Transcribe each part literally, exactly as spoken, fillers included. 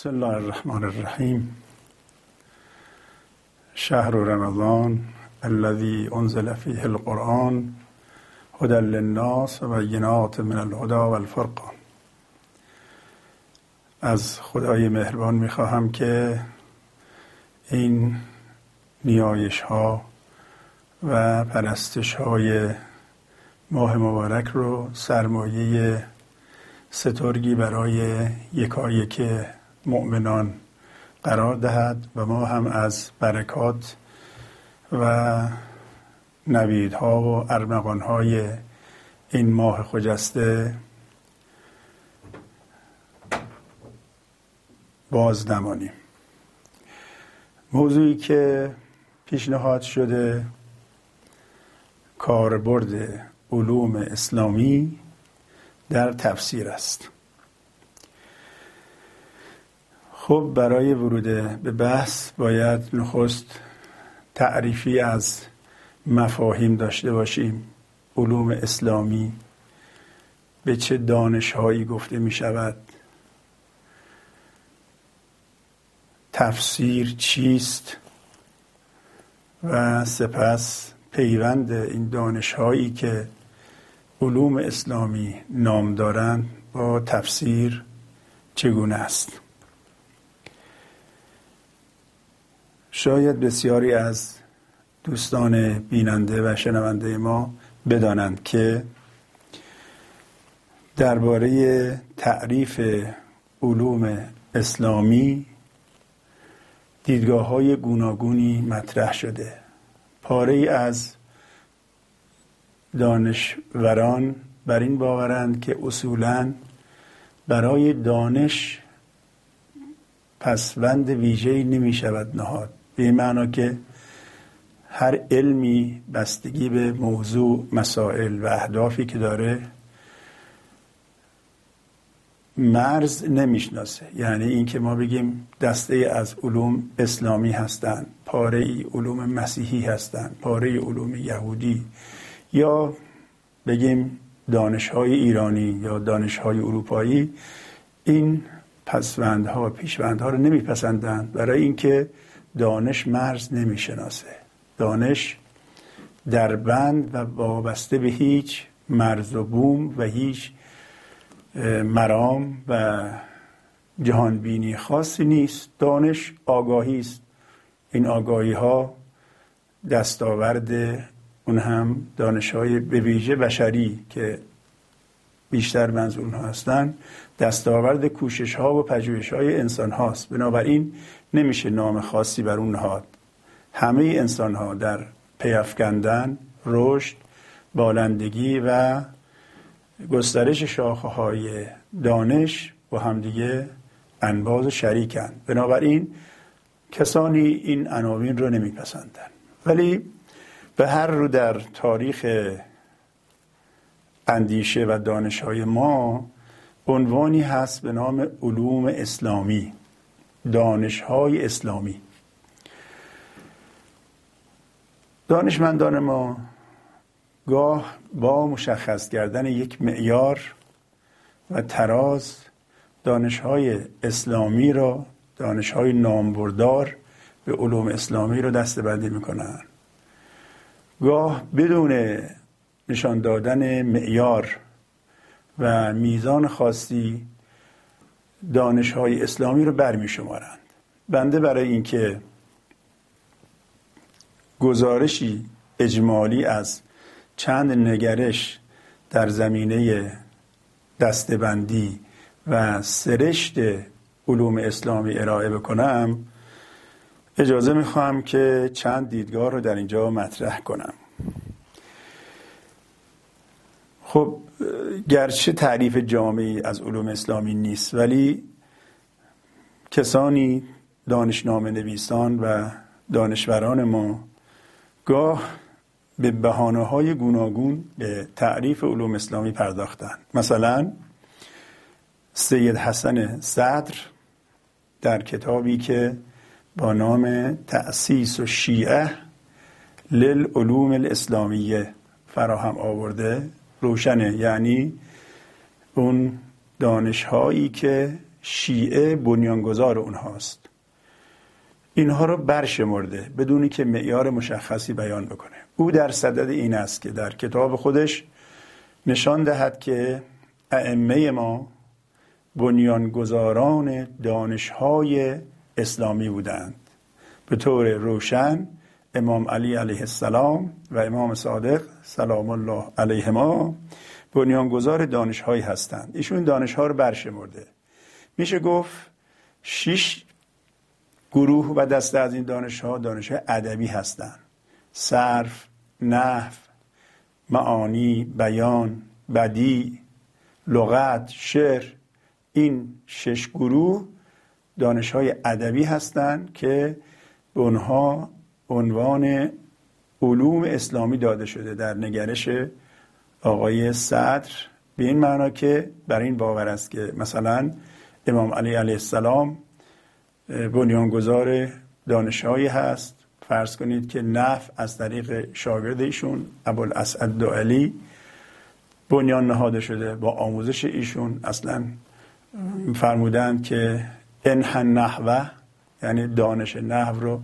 بسم الله الرحمن الرحیم. شهر رمضان الذي انزل فيه القرآن هدى للناس و بینات من الهدى و الفرقان. از خدای مهربان میخواهم که این نیایش ها و پرستش های ماه مبارک رو سرمایه سترگی برای یکایک مؤمنان قرار دهد و ما هم از برکات و نویدها و ارمغانهای این ماه خجسته باز نمانیم. موضوعی که پیشنهاد شده کاربرد علوم اسلامی در تفسیر است. خب برای ورود به بحث باید نخست تعریفی از مفاهیم داشته باشیم. علوم اسلامی به چه دانش‌هایی گفته می شود؟ تفسیر چیست؟ و سپس پیوند این دانش‌هایی که علوم اسلامی نام دارند با تفسیر چگونه است؟ شاید بسیاری از دوستان بیننده و شنونده ما بدانند که درباره تعریف علوم اسلامی دیدگاه‌های گوناگونی مطرح شده. پاره‌ای از دانشوران بر این باورند که اصولاً برای دانش پسوند ویژه‌ای نمی‌شود نهاد، به این معنا که هر علمی بستگی به موضوع، مسائل و اهدافی که داره مرز نمیشناسه. یعنی این که ما بگیم دسته از علوم اسلامی هستند، پاره ای علوم مسیحی هستند، پاره ای علوم یهودی، یا بگیم دانش‌های ایرانی یا دانش‌های اروپایی، این پسوندها، پیشوندها رو نمیپسندند، برای اینکه دانش مرز نمیشناسه. دانش در بند و وابسته به هیچ مرز و بوم و هیچ مرام و جهانبینی خاصی نیست. دانش آگاهی است. این آگاهی‌ها دستاورد اون هم دانش‌های به ویژه بشری که بیشتر منظور اونها هستند، دستاورد کوشش‌ها و پژوهش‌های انسان هاست. بنابراین نمیشه نام خاصی بر اون نهاد. همه انسان‌ها در پی افکندن، رشد، بالندگی و گسترش شاخه‌های دانش با همدیگه انباز و شریکند. بنابراین کسانی این عناوین رو نمیپسندند. ولی به هر رو در تاریخ اندیشه و دانش‌های ما عنوانی هست به نام علوم اسلامی، دانش‌های اسلامی. دانشمندان ما گاه با مشخص کردن یک معیار و تراز دانش‌های اسلامی را، دانش‌های نامبردار به علوم اسلامی را دسته‌بندی می‌کنند. گاه بدون نشان دادن معیار و میزان خاصی دانش‌های اسلامی رو برمی‌شمارند. بنده برای اینکه گزارشی اجمالی از چند نگرش در زمینه دسته‌بندی و سرشت علوم اسلامی ارائه بکنم، اجازه میخوام که چند دیدگاه رو در اینجا مطرح کنم. خب گرچه تعریف جامعی از علوم اسلامی نیست، ولی کسانی، دانشنامه نویسان و دانشوران ما، گاه به بهانه‌های گوناگون به تعریف علوم اسلامی پرداختند. مثلا سید حسن صدر در کتابی که با نام تأسیس و شیعه للعلوم الاسلامیه فراهم آورده، روشنه. یعنی اون دانش‌هایی که شیعه بنیانگذار اونهاست، اینها رو برشمرده بدون که معیار مشخصی بیان بکنه. او در صدد این است که در کتاب خودش نشان دهد که ائمه ما بنیانگذاران دانش‌های اسلامی بودند، به طور روشن امام علی علیه السلام و امام صادق سلام الله علیهما بنیانگذار دانش‌هایی هستند. ایشون دانش‌ها رو برشمرده. میشه گفت شش گروه و دسته از این دانش‌ها دانش‌های ادبی هستند: صرف، نحو، معانی، بیان، بدیع، لغت، شعر. این شش گروه دانش‌های ادبی هستند که به اونها عنوان علوم اسلامی داده شده در نگرش آقای صدر، به این معنا که بر این باور است که مثلا امام علی علیه السلام بنیانگذار دانش‌هایی هست. فرض کنید که نحو از طریق شاگرد ایشون ابوالاسعد دوئلی بنیان نهاده شده، با آموزش ایشون. اصلا فرمودند که انح النحو، یعنی دانش نحو رو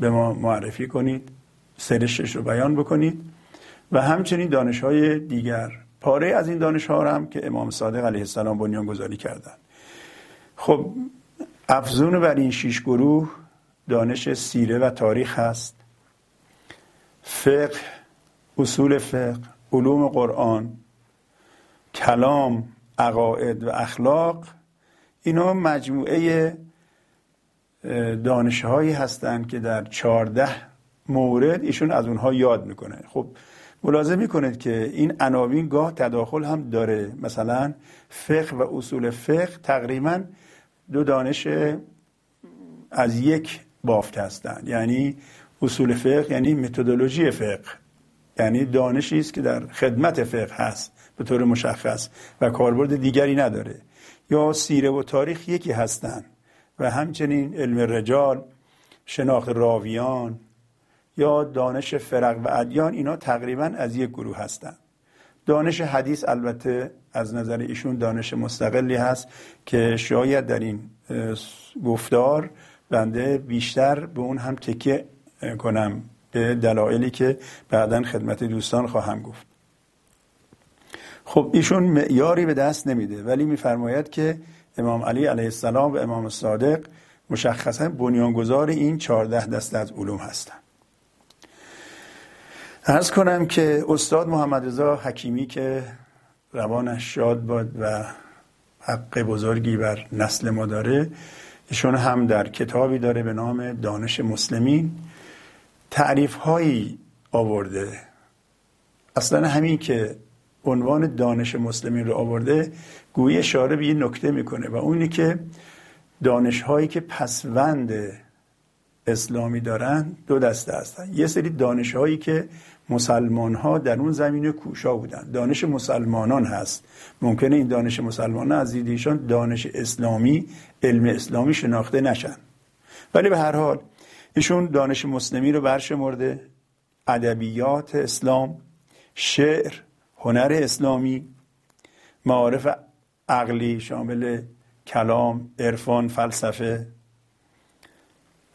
به ما معرفی کنید، سرشش رو بیان بکنید، و همچنین دانش‌های دیگر. پاره از این دانش‌ها رو هم که امام صادق علیه السلام بنیانگذاری کردند. خب افزون بر این شش گروه دانش سیره و تاریخ هست، فقه، اصول فقه، علوم قرآن، کلام، عقاید و اخلاق. اینا مجموعه دانش‌هایی هستند که در چهارده مورد ایشون از اونها یاد میکنه. خب ملاحظه میکنید که این عناوین گاه تداخل هم داره. مثلا فقه و اصول فقه تقریباً دو دانش از یک بافت هستند. یعنی اصول فقه یعنی متدولوژی فقه، یعنی دانشی است که در خدمت فقه هست به طور مشخص و کاربرد دیگری نداره. یا سیره و تاریخ یکی هستند، و همچنین علم رجال، شناخت راویان، یا دانش فرق و ادیان. اینا تقریبا از یک گروه هستند. دانش حدیث البته از نظر ایشون دانش مستقلی هست که شاید در این گفتار بنده بیشتر به اون هم تکیه کنم، به دلایلی که بعداً خدمت دوستان خواهم گفت. خب ایشون معیاری به دست نمیده، ولی میفرماید که امام علی علیه السلام و امام صادق مشخصاً بنیانگذار این چهارده دسته از علوم هستند. عرض کنم که استاد محمد رضا حکیمی که روانش شاد باد و حق بزرگی بر نسل ما داره، ایشون هم در کتابی داره به نام دانش مسلمین تعریف هایی آورده. اصلا همین که عنوان دانش مسلمین رو آورده گویی اشاره به یه نکته میکنه، و اونی که دانش هایی که پسوند اسلامی دارن دو دسته هستن. یه سری دانش هایی که مسلمان ها در اون زمینه کوشا بودن، دانش مسلمانان هست. ممکنه این دانش مسلمانان از دیدشان دانش اسلامی، علم اسلامی شناخته نشن، ولی به هر حال ایشون دانش مسلمی رو برشمرده: ادبیات اسلام، شعر، هنر اسلامی، معارف عقلی شامل کلام، عرفان، فلسفه،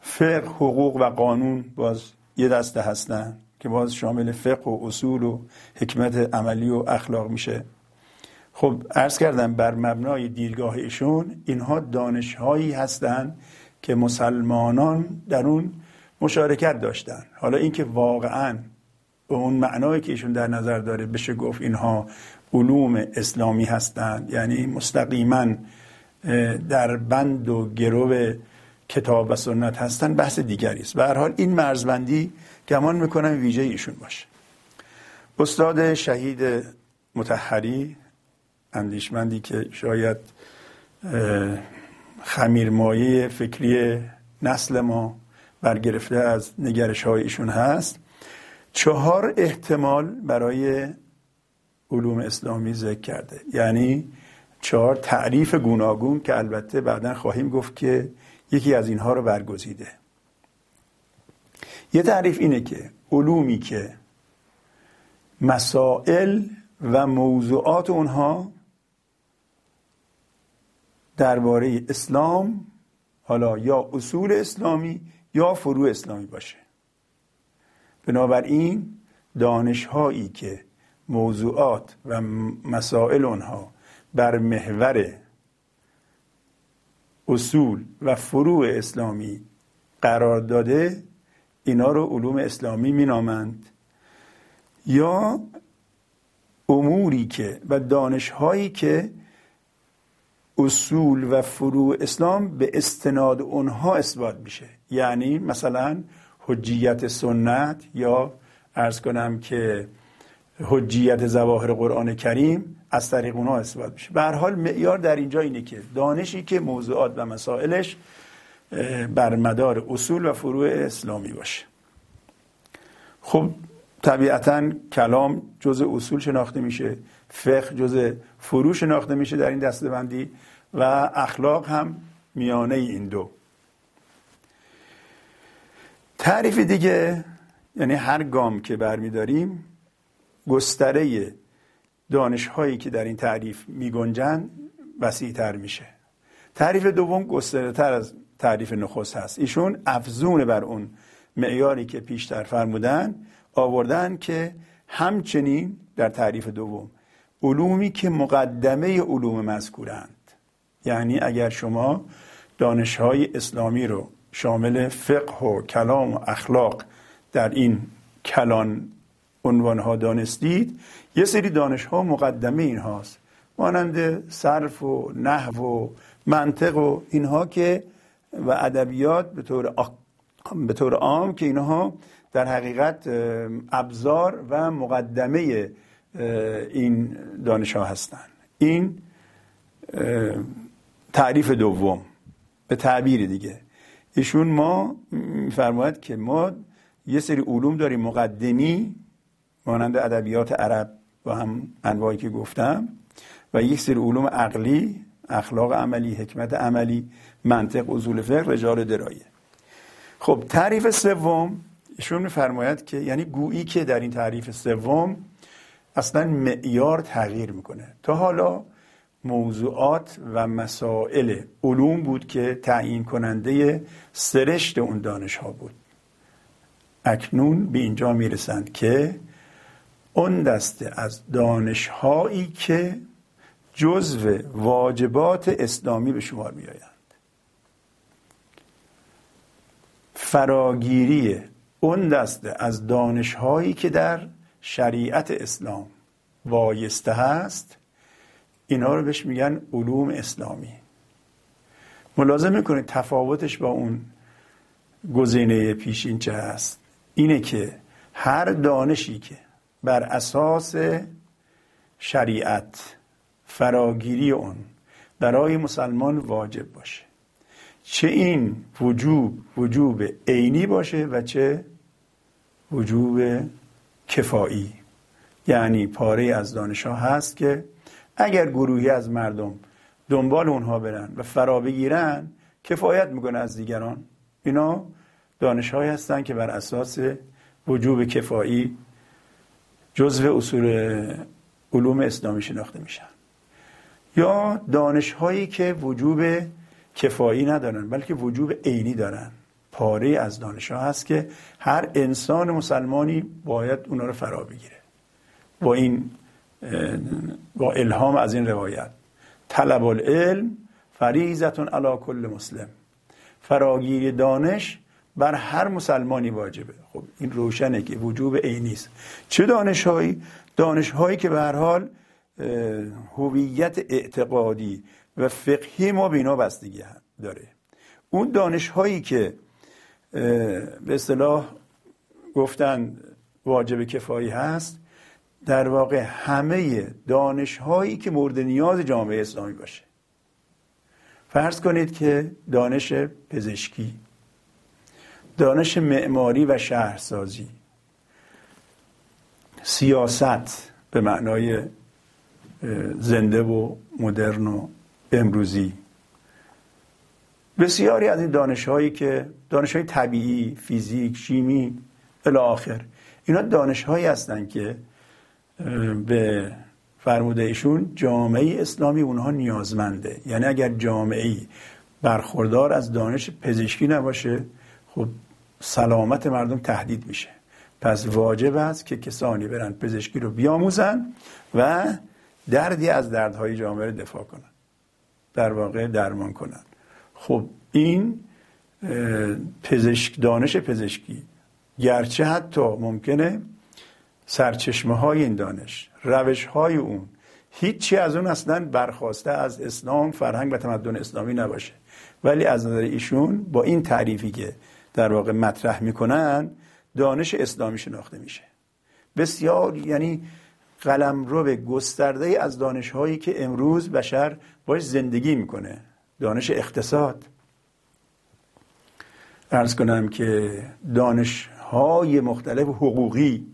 فقه، حقوق و قانون باز یه دسته هستن که باز شامل فقه و اصول و حکمت عملی و اخلاق میشه. خب عرض کردم بر مبنای دیدگاه ایشون اینها دانش‌هایی هستند که مسلمانان در اون مشارکت داشتن. حالا اینکه واقعاً به اون معنایی که ایشون در نظر داره بشه گفت اینها علوم اسلامی هستند، یعنی مستقیماً در بند و گرو کتاب و سنت هستن، بحث دیگری است. به هر حال این مرزبندی گمان میکنم ویژه ایشون باشه. استاد شهید مطهری، اندیشمندی که شاید خمیرمایه فکری نسل ما برگرفته از نگرش های ایشون هست، چهار احتمال برای علوم اسلامی ذکر کرده، یعنی چهار تعریف گوناگون که البته بعداً خواهیم گفت که یکی از اینها رو برگزیده. یه تعریف اینه که علومی که مسائل و موضوعات اونها درباره اسلام، حالا یا اصول اسلامی یا فروع اسلامی باشه. بنابراین دانش هایی که موضوعات و مسائل اونها بر محور اصول و فروع اسلامی قرار داده، اینا رو علوم اسلامی می نامند، یا اموری که و دانش هایی که اصول و فروع اسلام به استناد اونها اثبات میشه، یعنی مثلا حجیت سنت یا عرض کنم که حجیت ظواهر قرآن کریم از طریق اونها اثبات میشه. به هر حال معیار در اینجا اینه که دانشی که موضوعات و مسائلش بر مدار اصول و فروع اسلامی باشه. خب طبیعتاً کلام جزء اصول شناخته میشه، فقه جزء فروع شناخته میشه در این دسته‌بندی، و اخلاق هم میانه این دو. تعریف دیگه، یعنی هر گام که برمیداریم گستره دانش‌هایی که در این تعریف می‌گنجند وسیع‌تر میشه. تعریف دوم گسترده‌تر از تعریف نخست هست. ایشون افزون بر اون معیاری که پیشتر فرمودن آوردن که همچنین در تعریف دوم علومی که مقدمه علوم مذکورند، یعنی اگر شما دانش‌های اسلامی رو شامل فقه و کلام و اخلاق در این کلان عنوانها دانستید، یه سری دانش‌ها مقدمه این هاست، مانند صرف و نحو و منطق و اینها که و ادبیات به طور به طور عام که اینها در حقیقت ابزار و مقدمه این دانش‌ها هستند. این تعریف دوم. به تعبیر دیگه ایشون ما می‌فرماید که ما یه سری علوم داریم مقدمی، مانند ادبیات عرب و هم انواعی که گفتم، و یک سری علوم عقلی، اخلاق عملی، حکمت عملی، منطق، اصول فقه، رجال درایه. خب تعریف سوم ایشون می‌فرماید که یعنی گویی که در این تعریف سوم اصلا معیار تغییر میکنه. تا حالا موضوعات و مسائل علوم بود که تعیین کننده سرشت اون دانش ها بود، اکنون به اینجا میرسند که اون دسته از دانش هایی که جزو واجبات اسلامی به شمار میآیند، فراگیری اون دسته از دانش هایی که در شریعت اسلام وایسته هست، اینا رو بهش میگن علوم اسلامی. ملاحظه میکنید تفاوتش با اون گزینه پیشین چه هست؟ اینه که هر دانشی که بر اساس شریعت فراگیری اون برای مسلمان واجب باشه، چه این وجوب وجوب عینی باشه و چه وجوب کفایی، یعنی پاره از دانش‌ها هست که اگر گروهی از مردم دنبال اونها برن و فرا بگیرن کفایت میکنه از دیگران. اینا دانش‌هایی هستن که بر اساس وجوب کفایی جزو اصول علوم اسلامی شناخته میشن، یا دانش‌هایی که وجوب کفایی ندارن بلکه وجوب عینی دارن، پاره از دانش‌ها هست که هر انسان مسلمانی باید اونا رو فرا بگیره. با این با الهام از این روایت، طلب العلم فریضة علی کل مسلم، فراگیری دانش بر هر مسلمانی واجبه. خب این روشنه که وجوب عینی است. چه دانش‌هایی؟ دانش‌هایی که به هر حال هویت اعتقادی و فقهی ما به اینا بستگی داره. اون دانش‌هایی که به اصطلاح گفتن واجب کفایی هست، در واقع همه دانش‌هایی که مورد نیاز جامعه اسلامی باشه. فرض کنید که دانش پزشکی، دانش معماری و شهرسازی، سیاست به معنای زنده و مدرن و امروزی، بسیاری از این دانش‌هایی که دانش‌های طبیعی، فیزیک، شیمی الی آخر، اینا دانش‌هایی هستند که به فرموده ایشون جامعه اسلامی اونها نیازمنده. یعنی اگر جامعه برخوردار از دانش پزشکی نباشه، خب سلامت مردم تهدید میشه. پس واجب است که کسانی برن پزشکی رو بیاموزن و دردی از دردهای جامعه رو دفاع کنن، در واقع درمان کنن. خب این پزشک دانش پزشکی گرچه حتی ممکنه سرچشمه های این دانش، روش های اون، هیچی از اون اصلا برخواسته از اسلام، فرهنگ و تمدن اسلامی نباشه، ولی از نظر ایشون با این تعریفی که در واقع مطرح میکنن دانش اسلامی شناخته میشه. بسیار یعنی قلمرو گسترده ای از دانش هایی که امروز بشر باش زندگی میکنه. دانش اقتصاد، عرض کنم که دانش های مختلف حقوقی،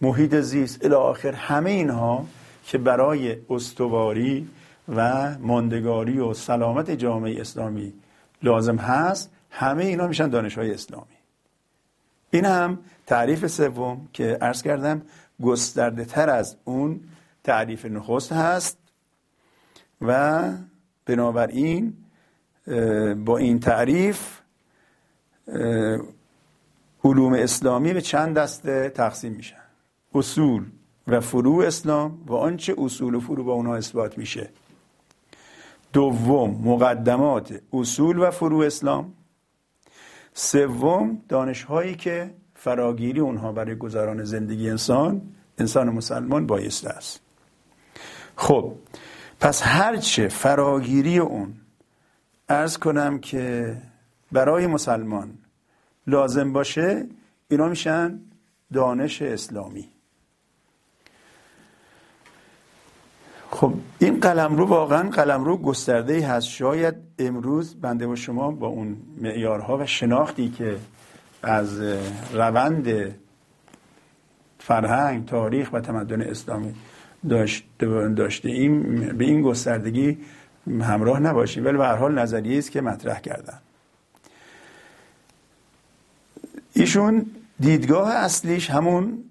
محیط زیست الی آخر، همه اینها که برای استواری و ماندگاری و سلامت جامعه اسلامی لازم هست، همه اینا میشن دانش‌های اسلامی. این هم تعریف سوم که عرض کردم گسترده تر از اون تعریف نخست هست و بنابراین با این تعریف علوم اسلامی به چند دسته تقسیم میشن: اصول و فروع اسلام و آنچه اصول و فروع با اونها اثبات میشه. دوم، مقدمات اصول و فروع اسلام. سوم، دانش‌هایی که فراگیری اونها برای گذران زندگی انسان انسان مسلمان بایسته است. خب پس هرچه فراگیری اون، عرض کنم که برای مسلمان لازم باشه، اینا میشن دانش اسلامی. خب این قلمرو واقعا قلمرو گسترده‌ای هست. شاید امروز بنده و شما با اون معیارها و شناختی که از روند فرهنگ، تاریخ و تمدن اسلامی داشته ایم به این گستردگی همراه نباشیم، ولی به هر حال نظریه‌ای است که مطرح کردن. ایشون دیدگاه اصلیش همون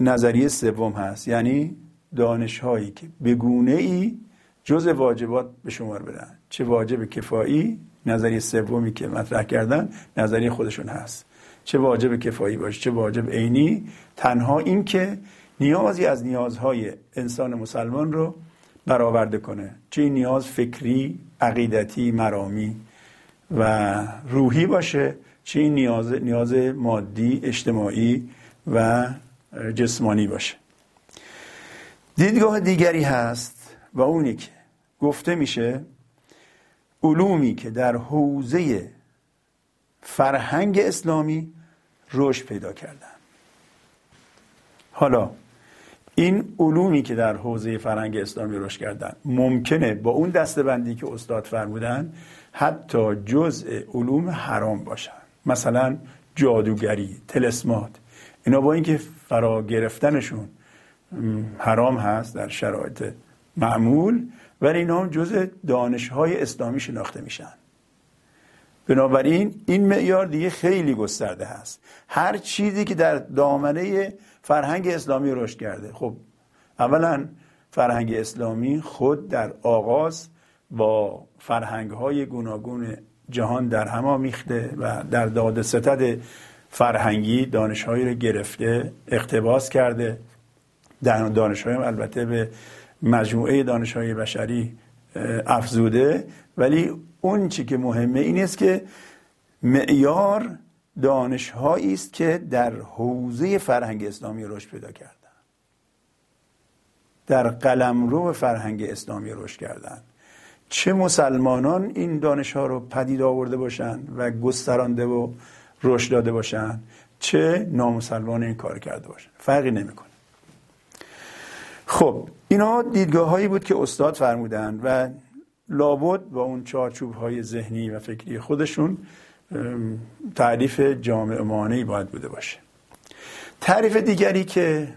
نظریه سوم هست، یعنی دانش هایی که به گونه ای جزء واجبات به شمار برن، چه واجب کفایی، نظریه سومی که مطرح کردن نظریه خودشون هست، چه واجب کفایی باشه چه واجب عینی، تنها این که نیازی از نیازهای انسان مسلمان رو برآورده کنه، چه این نیاز فکری، عقیدتی، مرامی و روحی باشه، چه این نیاز نیاز مادی، اجتماعی و جسمانی باشه. دیدگاه دیگری هست و اونی که گفته میشه علومی که در حوزه فرهنگ اسلامی رشد پیدا کردن. حالا این علومی که در حوزه فرهنگ اسلامی رشد کردن ممکنه با اون دسته‌بندی که استاد فرمودن حتی جزء علوم حرام باشن، مثلا جادوگری، طلسمات، اینا با اینکه فرا گرفتنشون حرام هست در شرایط معمول، ولی اینا هم جزء دانش‌های اسلامی شناخته میشن. بنابراین این معیار دیگه خیلی گسترده هست، هر چیزی که در دامنه فرهنگ اسلامی رشد کرده. خب اولا فرهنگ اسلامی خود در آغاز با فرهنگ‌های گوناگون جهان در هم آمیخته و در دادستد فرهنگی دانش‌هایی رو گرفته، اقتباس کرده. در دانش‌های البته به مجموعه دانش‌های بشری افزوده، ولی اون چی که مهمه این است که معیار دانش‌هایی است که در حوزه فرهنگ اسلامی رشد پیدا کردن، در قلمرو فرهنگ اسلامی رشد کردن. چه مسلمانان این دانش‌ها رو پدید آورده باشند و گسترانده و رشد داده باشند، چه نامسلمان این کار کرده باشند، فرقی نمی‌کنه. خب اینا دیدگاه هایی بود که استاد فرمودن و لابد با اون چارچوب های ذهنی و فکری خودشون تعریف جامع مانعی باید بوده باشه. تعریف دیگری که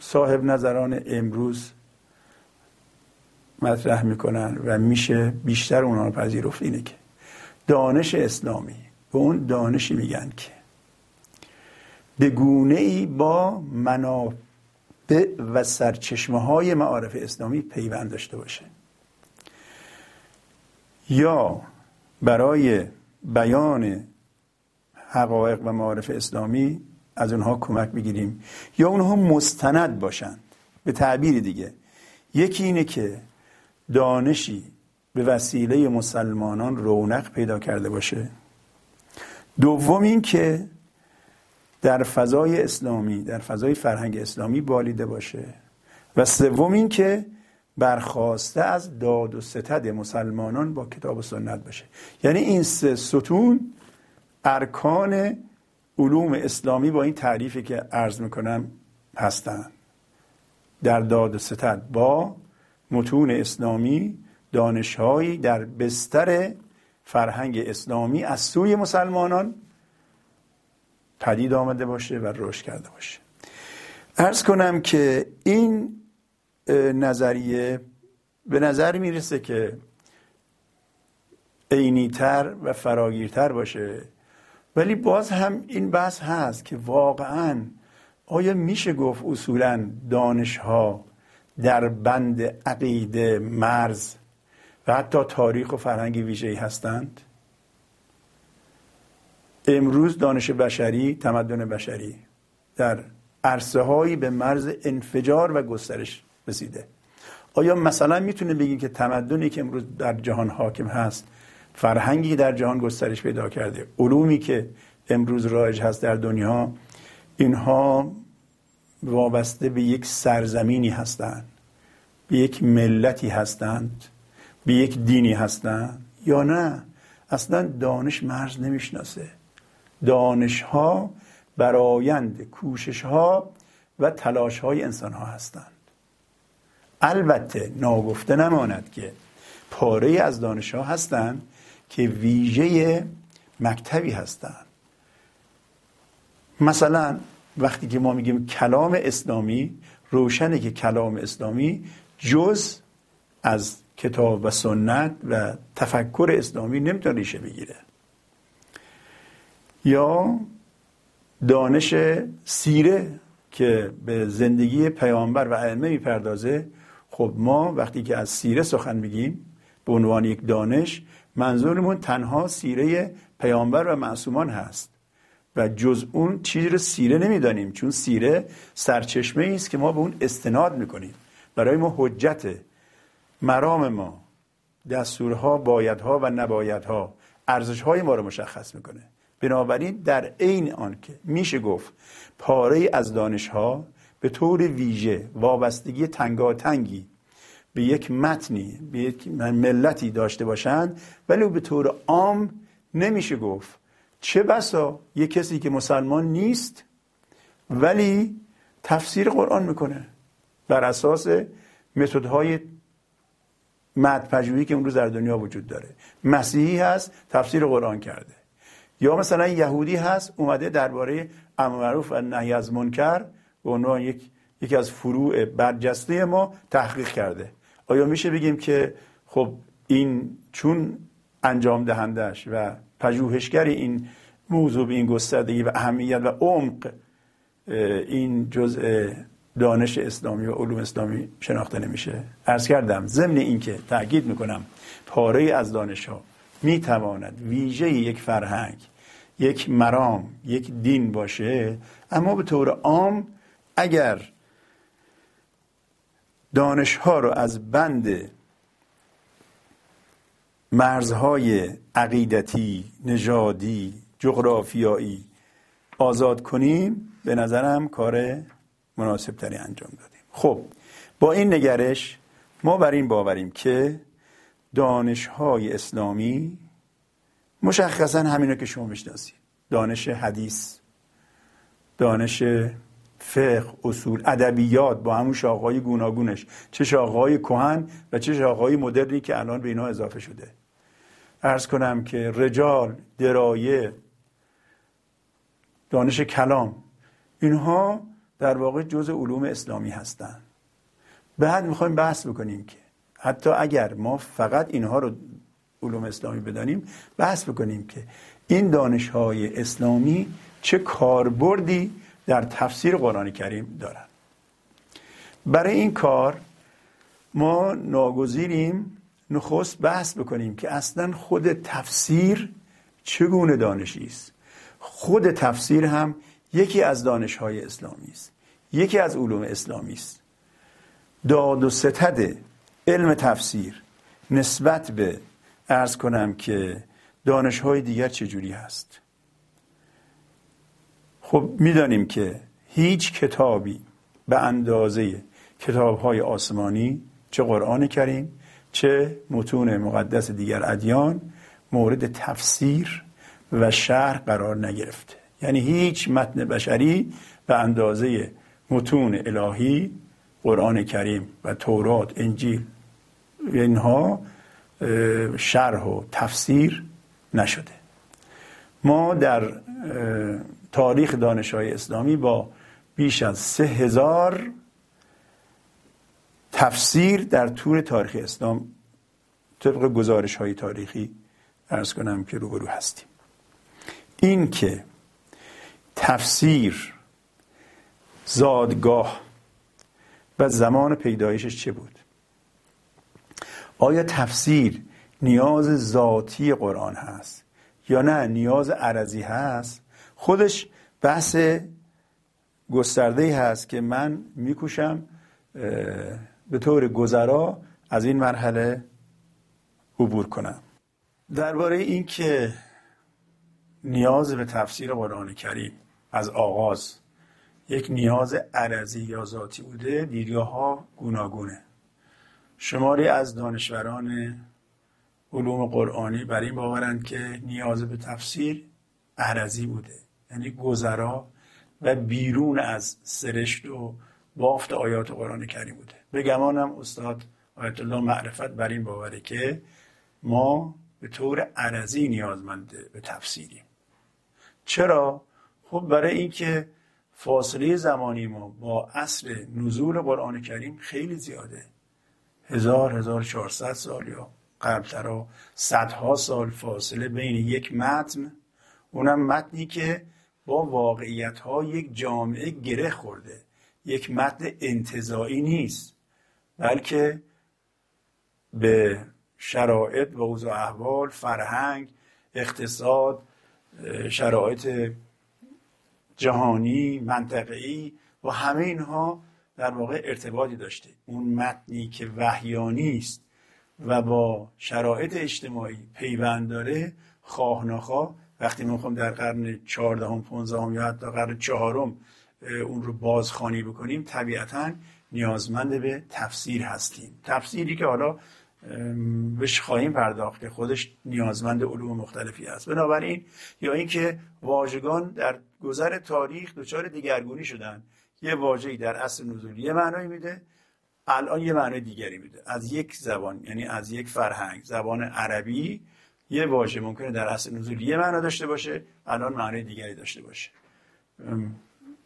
صاحب نظران امروز مطرح میکنن و میشه بیشتر اونا رو پذیرفت اینه که دانش اسلامی به اون دانشی میگن که به گونه ای با منابع به و سرچشمه های معارف اسلامی پیوند داشته باشه، یا برای بیان حقایق و معارف اسلامی از اونها کمک بگیریم یا اونها مستند باشند. به تعبیر دیگه یکی اینه که دانشی به وسیله مسلمانان رونق پیدا کرده باشه، دوم این که در فضای اسلامی، در فضای فرهنگ اسلامی بالیده باشه، و سوم این که برخواسته از داد و ستد مسلمانان با کتاب و سنت باشه. یعنی این سه ستون ارکان علوم اسلامی با این تعریفی که عرض میکنم هستند. در داد و ستد با متون اسلامی، دانش‌هایی در بستر فرهنگ اسلامی از سوی مسلمانان پدید آمده باشه و رشد کرده باشه. عرض کنم که این نظریه به نظر میرسه که عینی‌تر و فراگیرتر باشه، ولی باز هم این بحث هست که واقعاً آیا میشه گفت اصولاً دانش‌ها در بند عقیده، مرز و حتی تاریخ و فرهنگ ویژه‌ای هستند؟ امروز دانش بشری، تمدن بشری در عرصه‌هایی به مرز انفجار و گسترش رسیده. آیا مثلا میتونه بگیم که تمدنی که امروز در جهان حاکم هست، فرهنگی در جهان گسترش پیدا کرده، علومی که امروز رایج هست در دنیا، اینها وابسته به یک سرزمینی هستند، به یک ملتی هستند، به یک دینی هستند یا نه؟ اصلا دانش مرز نمیشناسه. دانش ها برایند کوشش ها و تلاش های انسان ها هستند. البته ناگفته نماند که پاره از دانش ها هستند که ویژه مکتبی هستند. مثلا وقتی که ما میگیم کلام اسلامی، روشنه که کلام اسلامی جز از کتاب و سنت و تفکر اسلامی نمیتونه ریشه بگیره. یا دانش سیره که به زندگی پیامبر و ائمه میپردازه. خب ما وقتی که از سیره سخن میگیم به عنوان یک دانش، منظورمون تنها سیره پیامبر و معصومان هست و جز اون چیزی رو سیره نمیدانیم، چون سیره سرچشمه ای است که ما به اون استناد میکنیم. برای ما حجته، مرام ما، دستورها، بایدها و نبایدها، ارزشهای ما رو مشخص میکنه. بنابراین در عین آنکه میشه گفت پاره از دانشها به طور ویژه وابستگی تنگاتنگی به یک متنی، به یک ملتی داشته باشند، ولی به طور عام نمیشه گفت. چه بسا یک کسی که مسلمان نیست ولی تفسیر قرآن میکنه بر اساس متدهای متن‌پژوهی که امروز در دنیا وجود داره. مسیحی هست، تفسیر قرآن کرده. یا مثلا یهودی هست، اومده درباره امر معروف و نهی از منکر به عنوان یک یکی از فروع برجسته ما تحقیق کرده. آیا میشه بگیم که خب این چون انجام دهندش و پژوهشگر این موضوع به این گستردگی و اهمیت و عمق این جزء دانش اسلامی و علوم اسلامی شناخته نمیشه؟ عرض کردم ضمن اینکه تأکید میکنم پاره از دانش ها میتواند ویژه یک فرهنگ، یک مرام، یک دین باشه، اما به طور عام اگر دانش ها رو از بند مرزهای عقیدتی، نژادی، جغرافیایی آزاد کنیم، به نظرم کار مناسب تری انجام دادیم. خب با این نگرش ما بر این باوریم که دانش‌های اسلامی، مشخصاً همینا که شما می‌شناسید، دانش حدیث، دانش فقه، اصول، ادبیات با همون شاخه‌های گوناگونش، چه شاخه‌های کهن و چه شاخه‌های مدرنی که الان به اینا اضافه شده. عرض کنم که رجال، درایه، دانش کلام، اینها در واقع جزء علوم اسلامی هستند. بعد میخوایم بحث بکنیم که حتی اگر ما فقط اینها رو علوم اسلامی بدانیم، بحث بکنیم که این دانش‌های اسلامی چه کاربردی در تفسیر قرآن کریم دارند. برای این کار ما ناگزیریم نخست بحث بکنیم که اصلا خود تفسیر چگونه دانشی است. خود تفسیر هم یکی از دانش‌های اسلامی است، یکی از علوم اسلامی است. داد و ستد علم تفسیر نسبت به عرض کنم که دانش‌های دیگر چجوری هست. خب می‌دانیم که هیچ کتابی به اندازه کتاب‌های آسمانی، چه قرآن کریم چه متون مقدس دیگر ادیان، مورد تفسیر و شرح قرار نگرفته. یعنی هیچ متن بشری به اندازه متون الهی، قرآن کریم و تورات، انجیل، اینها شرح و تفسیر نشده. ما در تاریخ دانش‌های اسلامی با بیش از سه هزار تفسیر در طول تاریخ اسلام طبق گزارش‌های تاریخی عرض کنم که روبرو هستیم. این که تفسیر زادگاه و زمان پیدایشش چه بود؟ آیا تفسیر نیاز ذاتی قرآن هست یا نه نیاز عرضی هست؟ خودش بحث گسترده‌ای هست که من میکوشم به طور گذرا از این مرحله عبور کنم. درباره این که نیاز به تفسیر قرآن کریم از آغاز یک نیاز عرضی یا ذاتی بوده، دیدگاه‌ها گوناگونه. شماری از دانشوران علوم قرآنی بر این باورند که نیاز به تفسیر عرضی بوده، یعنی گذرا و بیرون از سرشت و بافت آیات قرآن کریم بوده. به گمانم استاد آیت الله معرفت بر این باوره که ما به طور عرضی نیازمند به تفسیریم. چرا؟ خب برای اینکه فاصله زمانی ما با اصل نزول قرآن کریم خیلی زیاده، هزار هزار چهارصد سال یا قبلتر و صدها سال فاصله بین یک متن، اونم متنی که با واقعیت‌ها یک جامعه گره خورده، یک متن انتزاعی نیست بلکه به شرایط و اوضاع احوال، فرهنگ، اقتصاد، شرایط جهانی، منطقه‌ای و همه اینها در واقع ارتباطی داشته. اون متنی که وحیانی است و با شرایط اجتماعی پیوند داره، خواه نخواه وقتی ما میخوام در قرن چهاردهم، پانزدهم یا حتی قرن چهارم اون رو بازخوانی بکنیم، طبیعتاً نیازمند به تفسیر هستیم. تفسیری که حالا بهش خواهیم پرداخت که خودش نیازمند علوم مختلفی است. بنابراین یا اینکه واژگان در گذر تاریخ دچار دگرگونی شدن، یه واژه‌ای در اصل نزول یه معنایی میده، الان یه معنای دیگری میده. از یک زبان، یعنی از یک فرهنگ، زبان عربی یه واژه ممکنه در اصل نزول یه معنا داشته باشه، الان معنای دیگری داشته باشه.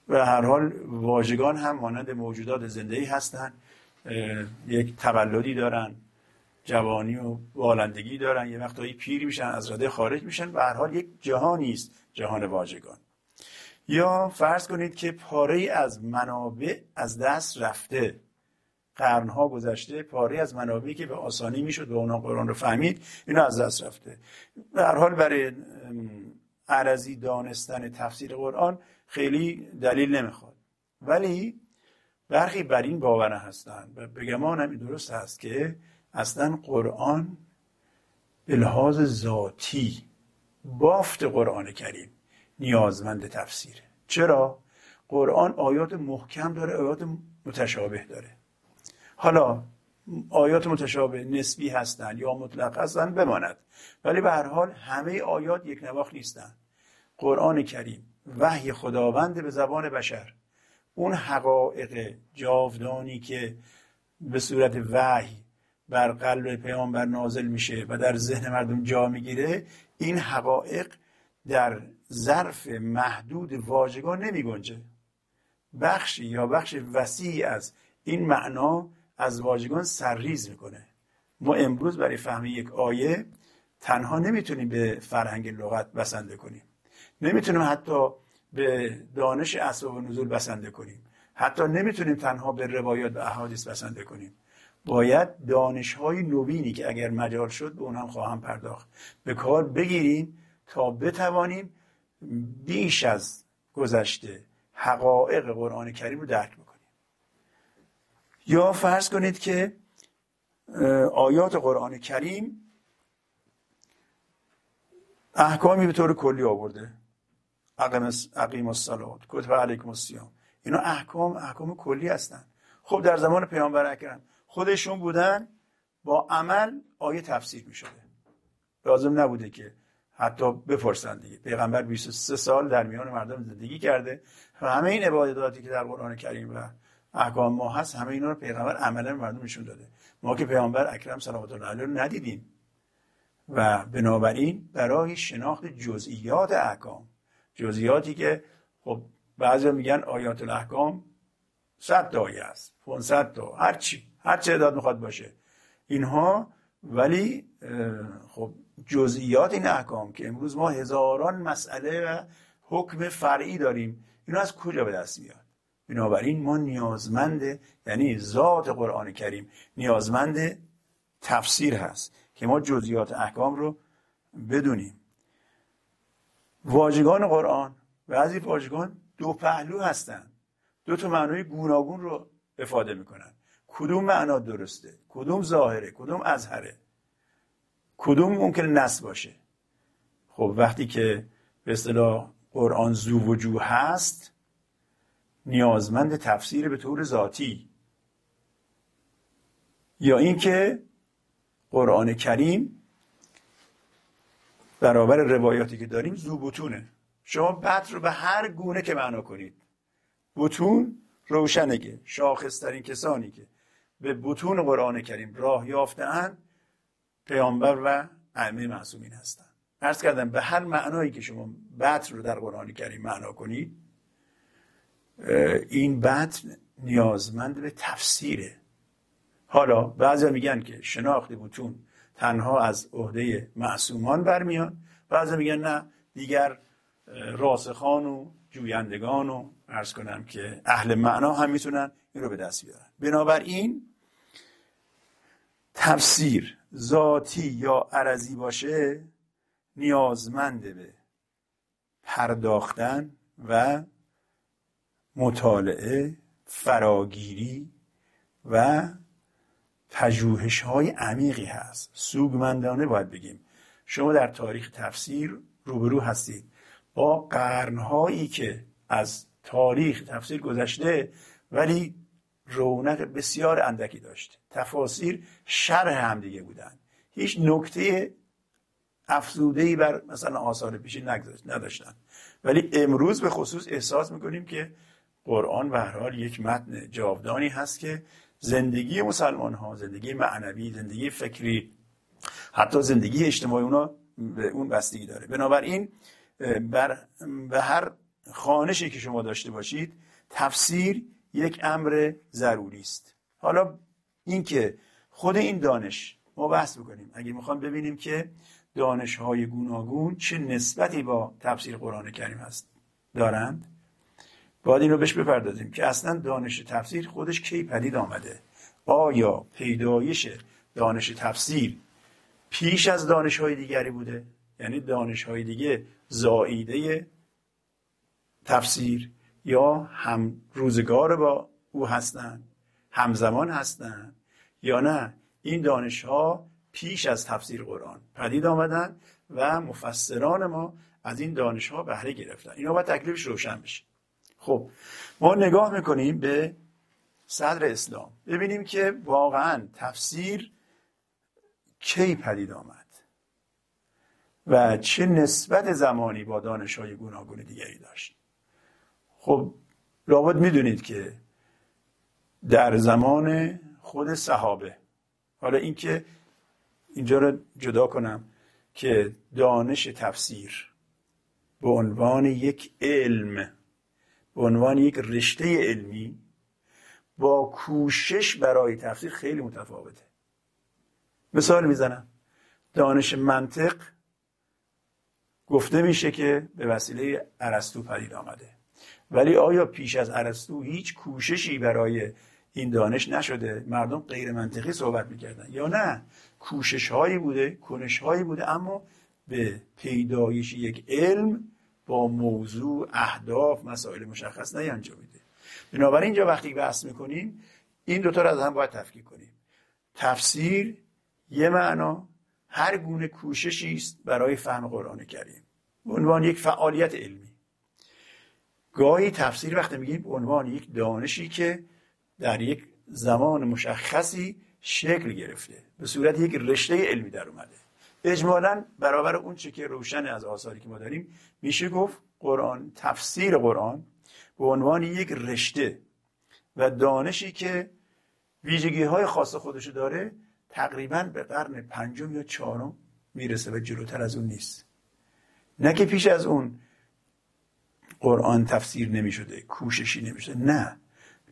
و هر حال واژگان هم مانند موجودات زنده‌ای هستن، یک تولدی دارن، جوانی و بالندگی دارن، یه وقتایی پیر میشن، از رده خارج میشن. به هر حال یک جهانی است جهان واژگان. یا فرض کنید که پاره‌ای از منابع از دست رفته، قرنها گذشته، پاره‌ای از منابعی که به آسانی میشد به اونا قرآن رو فهمید، اینا از دست رفته. به هر حال برای عرضی دانستن تفسیر قرآن خیلی دلیل نمیخواد، ولی برخی بر این باور هستند و به گمانم این درست هست که اصلا قرآن به لحاظ ذاتی بافت قرآن کریم نیازمند تفسیره. چرا؟ قرآن آیات محکم داره، آیات متشابه داره. حالا آیات متشابه نسبی هستند یا مطلق هستند بماند، ولی به هر حال همه آیات یک نواخت نیستند. قرآن کریم وحی خداوند به زبان بشر، اون حقایق جاودانی که به صورت وحی بر قلب پیامبر نازل میشه و در ذهن مردم جا میگیره، این حقایق در ظرف محدود واژگان نمی‌گنجه. بخشی یا بخش وسیعی از این معنا از واژگان سرریز میکنه. ما امروز برای فهم یک آیه تنها نمیتونیم به فرهنگ لغت بسنده کنیم، نمیتونیم حتی به دانش اسباب نزول بسنده کنیم، حتی نمیتونیم تنها به روایات و احادیث بسنده کنیم، باید دانش‌های نوینی که اگر مجال شد به اونم خواهم پرداخت به کار بگیریم تا بتوانیم بیش از گذشته حقایق قرآن کریم رو درک بکنیم. یا فرض کنید که آیات قرآن کریم احکامی به طور کلی آورده، اقیم الصلاة، کتب علیکم الصیام، اینا احکام احکام کلی هستن. خب در زمان پیامبر اکرم خودشون بودن، با عمل آیه تفسیر می شده، لازم نبوده که حتی بپرسن دیگه. پیغمبر بیست و سه سال در میان مردم زندگی کرده و همه این عباداتی که در قرآن کریم و احکام ما هست همه اینا رو پیغمبر عملا مردم نشون داده. ما که پیامبر اکرم صلوات الله علیه رو ندیدیم و بنابراین برای شناخت جزئیات احکام، جزئیاتی که خب بعضی میگن آیات الاحکام صد تا آیه است، پانصد تا، هر چی هر چه تعداد میخواد باشه اینها، ولی خب جزئیات این احکام که امروز ما هزاران مسئله و حکم فرعی داریم اینا از کجا به دست میاد؟ بنابراین ما نیازمند، یعنی ذات قرآن کریم نیازمند تفسیر هست که ما جزئیات احکام رو بدونیم. واژگان قرآن، بعضی واژگان دو پهلو هستن، دو تا معنای گوناگون رو افاده میکنن. کدوم معنا درسته، کدوم ظاهره، کدوم اظهره، کدوم ممکن نصب باشه. خب وقتی که به اصطلاح قرآن ذو وجوه هست نیازمند تفسیر به طور ذاتی، یا اینکه قرآن کریم برابر روایاتی که داریم ذو بطونه، شما بطن رو به هر گونه که معنا کنید، بطون روشنگه، شاخصترین کسانی که به بطون قرآن کریم راه یافته‌اند پیامبر و ائمه معصومین هستند. عرض کردم به هر معنایی که شما بطن رو در قرآن کریم معنا کنید این بطن نیازمند به تفسیره. حالا بعضی میگن که شناخت بطون تنها از عهده معصومان برمیاد، بعضی میگن نه دیگر راسخان و جویندگان و عرض کنم که اهل معنا هم میتونن این رو به دست بیارن. بنابراین تفسیر ذاتی یا عرضی باشه نیازمند به پرداختن و مطالعه، فراگیری و پژوهش های عمیقی هست. سوگمندانه باید بگیم شما در تاریخ تفسیر روبرو هستید با قرنهایی که از تاریخ تفسیر گذشته ولی رونق بسیار اندکی داشت، تفاسیر شرح هم دیگه بودن، هیچ نکته افزوده‌ای بر مثلا آثار پیشین نداشتن. ولی امروز به خصوص احساس میکنیم که قرآن به هر حال یک متن جاودانی هست که زندگی مسلمان ها، زندگی معنوی، زندگی فکری، حتی زندگی اجتماعی اونا به اون بستگی داره. بنابراین بر به هر خوانشی که شما داشته باشید تفسیر یک امر ضروری است. حالا اینکه خود این دانش ما بحث بکنیم، اگه میخوام ببینیم که دانش‌های گوناگون چه نسبتی با تفسیر قرآن کریم هست دارند، باید این رو بهش بپردازیم که اصلا دانش تفسیر خودش کی پدید آمده. آیا پیدایش دانش تفسیر پیش از دانش‌های دیگری بوده؟ یعنی دانش‌های دیگه زائیده تفسیر یا هم روزگار با او هستند، همزمان هستند، یا نه این دانش‌ها پیش از تفسیر قرآن پدید آمدن و مفسران ما از این دانش‌ها بهره گرفتن؟ اینا باید تکلیفش روشن بشه. خب ما نگاه میکنیم به صدر اسلام ببینیم که واقعا تفسیر کی پدید آمد و چه نسبت زمانی با دانش‌های گوناگون دیگری داشت. خب لابد میدونید که در زمان خود صحابه، حالا این که اینجا رو جدا کنم که دانش تفسیر به عنوان یک علم، به عنوان یک رشته علمی با کوشش برای تفسیر خیلی متفاوته. مثال میزنم، دانش منطق گفته میشه که به وسیله ارسطو پدید آمده، ولی آیا پیش از ارسطو هیچ کوششی برای این دانش نشده؟ مردم غیر منطقی صحبت میکردن یا نه؟ کوشش هایی بوده، کنش هایی بوده، اما به پیدایش یک علم با موضوع، اهداف، مسائل مشخص نینجامیده. بنابراین اینجا وقتی بحث میکنیم این دوتا رو از هم باید تفکیک کنیم. تفسیر یه معنا هر گونه کوششی است برای فهم قرآن کریم به عنوان یک فعالیت علمی. گاهی تفسیر وقتی میگیم به عنوان یک دانشی که در یک زمان مشخصی شکل گرفته، به صورت یک رشته علمی در اومده، اجمالاً برابر اون چه که روشن از آثاری که ما داریم میشه گفت قرآن، تفسیر قرآن به عنوان یک رشته و دانشی که ویژگی‌های خاص خودشو داره تقریباً به قرن پنجم یا چهارم میرسه و جلوتر از اون نیست. نه که پیش از اون قرآن تفسیر نمیشده، کوششی نمیشده، نه،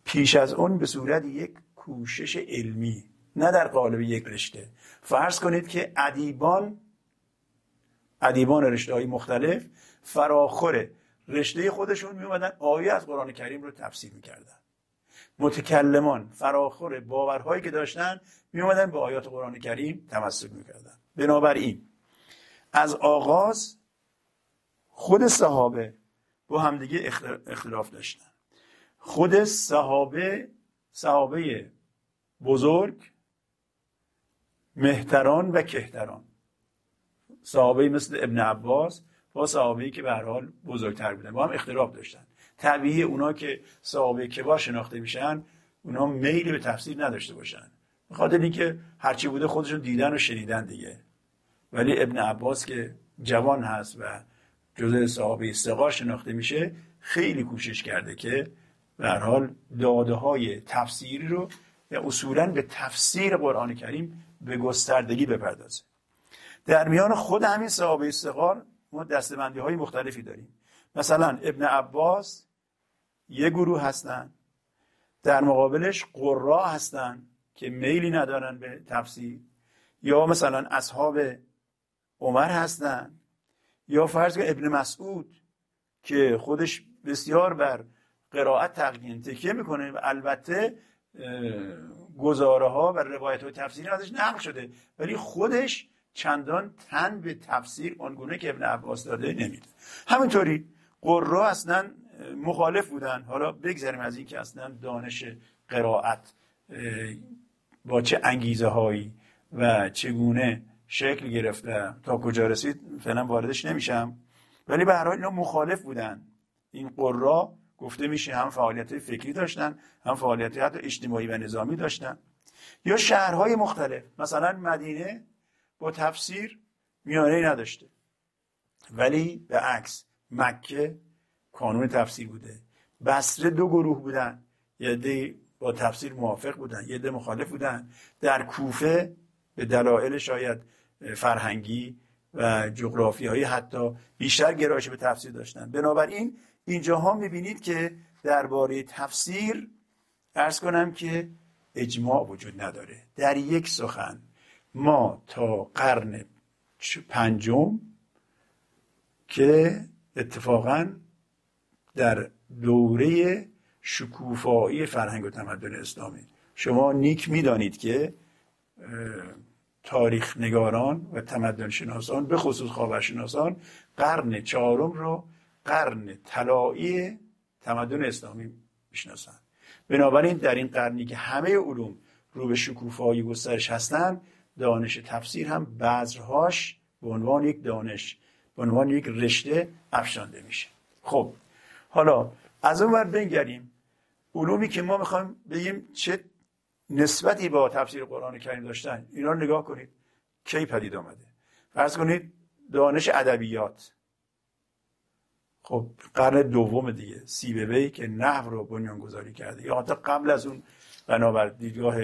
پیش از اون به صورت یک کوشش علمی، نه در قالب یک رشته. فرض کنید که ادیبان ادیبان رشته‌های مختلف فراخور رشته خودشون می اومدن آیه از قرآن کریم رو تفسیر می‌کردن. متکلمان فراخور باورهایی که داشتن می اومدن به آیات قرآن کریم تمسک می‌کردن. بنابراین از آغاز خود صحابه با همدیگه اختلاف داشتن. خود صحابه صحابه بزرگ، مهتران و کهتران، صحابه‌ای مثل ابن عباس با صحابه‌ای که به هر حال بزرگتر بودن با هم اختلاف داشتن. طبیعی اونا که صحابه کبار شناخته میشن اونا میل به تفسیر نداشته باشن، به خاطر اینکه هرچی بوده خودشون دیدن و شنیدن دیگه. ولی ابن عباس که جوان هست و جزء صحابه صغار شناخته میشه خیلی کوشش کرده که به هر حال داده‌های تفسیری رو یا اصولاً به تفسیر قرآن کریم به گستردگی بپردازه. در میان خود همین صحابه صغار ما دسته‌بندی‌های مختلفی داریم. مثلا ابن عباس یه گروه هستن، در مقابلش قرا هستن که میلی ندارن به تفسیر، یا مثلا اصحاب عمر هستن، یا فرض کن ابن مسعود که خودش بسیار بر قرائت تقیین تکیه میکنه و البته گزاره ها و روایت های تفسیری ازش نقل شده ولی خودش چندان تن به تفسیر آنگونه که ابن عباس داده نمیده. همینطوری قرا اصلا مخالف بودن. حالا بگذاریم از این که اصلا دانش قرائت با چه انگیزه هایی و چگونه شکل گرفته تا کجا رسید فعلا واردش نمیشم، ولی به هر حال اینا مخالف بودن. این قرا گفته میشه هم فعالیت فکری داشتن، هم فعالیت حتی اجتماعی و نظامی داشتن. یا شهرهای مختلف، مثلا مدینه با تفسیر میانه‌ای نداشته ولی به عکس مکه کانون تفسیر بوده. بصره دو گروه بودن، یه عده با تفسیر موافق بودن، یه عده مخالف بودن. در کوفه به دلایل شاید فرهنگی و جغرافیایی حتی بیشتر گرایش به تفسیر داشتن. بنابراین اینجاها میبینید که درباره تفسیر عرض کنم که اجماع وجود نداره. در یک سخن ما تا قرن پنجم که اتفاقا در دوره شکوفایی فرهنگ و تمدن اسلامی، شما نیک میدانید که تاریخ نگاران و تمدن شناسان به خصوص خاورشناسان قرن چهارم رو قرن طلایی تمدن اسلامی میشناسند. بنابراین در این قرنی که همه علوم رو به شکوفایی گسترش هستند، دانش تفسیر هم بذرهاش به عنوان یک دانش، به عنوان یک رشته افشانده میشه. خب حالا از اون ور بنگریم علومی که ما میخوایم بگیم چه نسبتی با تفسیر قرآن کریم داشتن، اینا رو نگاه کنید کی پدید آمده. فرض کنید دانش ادبیات، خب قرن دوم دیگه، سیبوی که نحو رو بنیان گذاری کرده یا حتی قبل از اون بنابر دیدگاه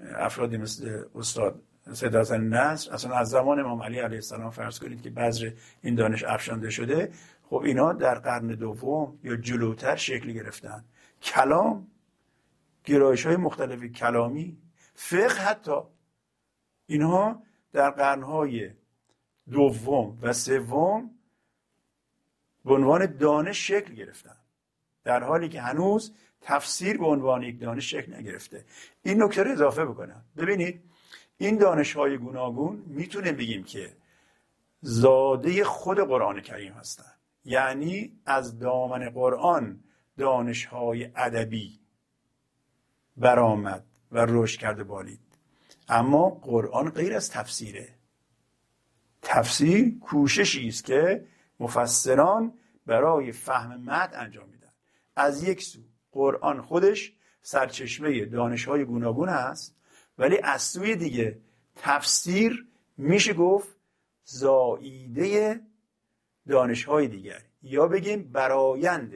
افرادی مثل استاد سید حسن نصر اصلا از زمان امام علی علیه السلام فرض کنید که بذر این دانش افشانده شده. خب اینا در قرن دوم یا جلوتر شکل گرفتن. کلام، گرایش‌های مختلف کلامی، فقه حتی، اینها در قرن‌های دوم و سوم به عنوان دانش شکل گرفتن. در حالی که هنوز تفسیر به عنوان یک دانش شکل نگرفته. این نکته رو اضافه بکنم. ببینید این دانش‌های گوناگون میتونه بگیم که زاده خود قرآن کریم هستن، یعنی از دامن قرآن دانش‌های ادبی برآمد و رشد کرده بالید. اما قرآن غیر از تفسیره. تفسیر کوششی است که مفسران برای فهم متن انجام میدن. از یک سو قرآن خودش سرچشمه دانش‌های گوناگون است، ولی از سوی دیگه تفسیر میشه گفت زائیده دانش‌های دیگر، یا بگیم برآیند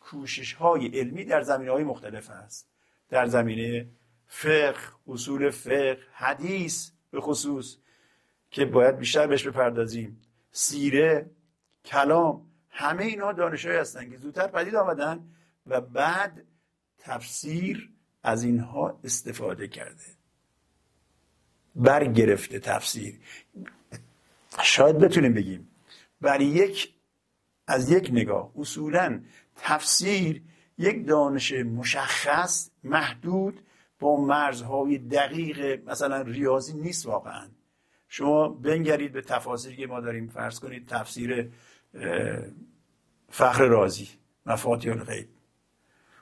کوشش‌های علمی در زمینه‌های مختلف است. در زمینه فقه، اصول فقه، حدیث به خصوص که باید بیشتر بهش بپردازیم، سیره، کلام، همه اینا دانش‌هایی هستن که زودتر پدید آمدن و بعد تفسیر از اینها استفاده کرده، برگرفته. تفسیر شاید بتونیم بگیم برای یک از یک نگاه اصولاً تفسیر یک دانش مشخص محدود با مرزهای دقیق مثلا ریاضی نیست. واقعاً شما بنگرید به تفاسیری که ما داریم، فرض کنید تفسیر فخر رازی مفاتیح الغیب.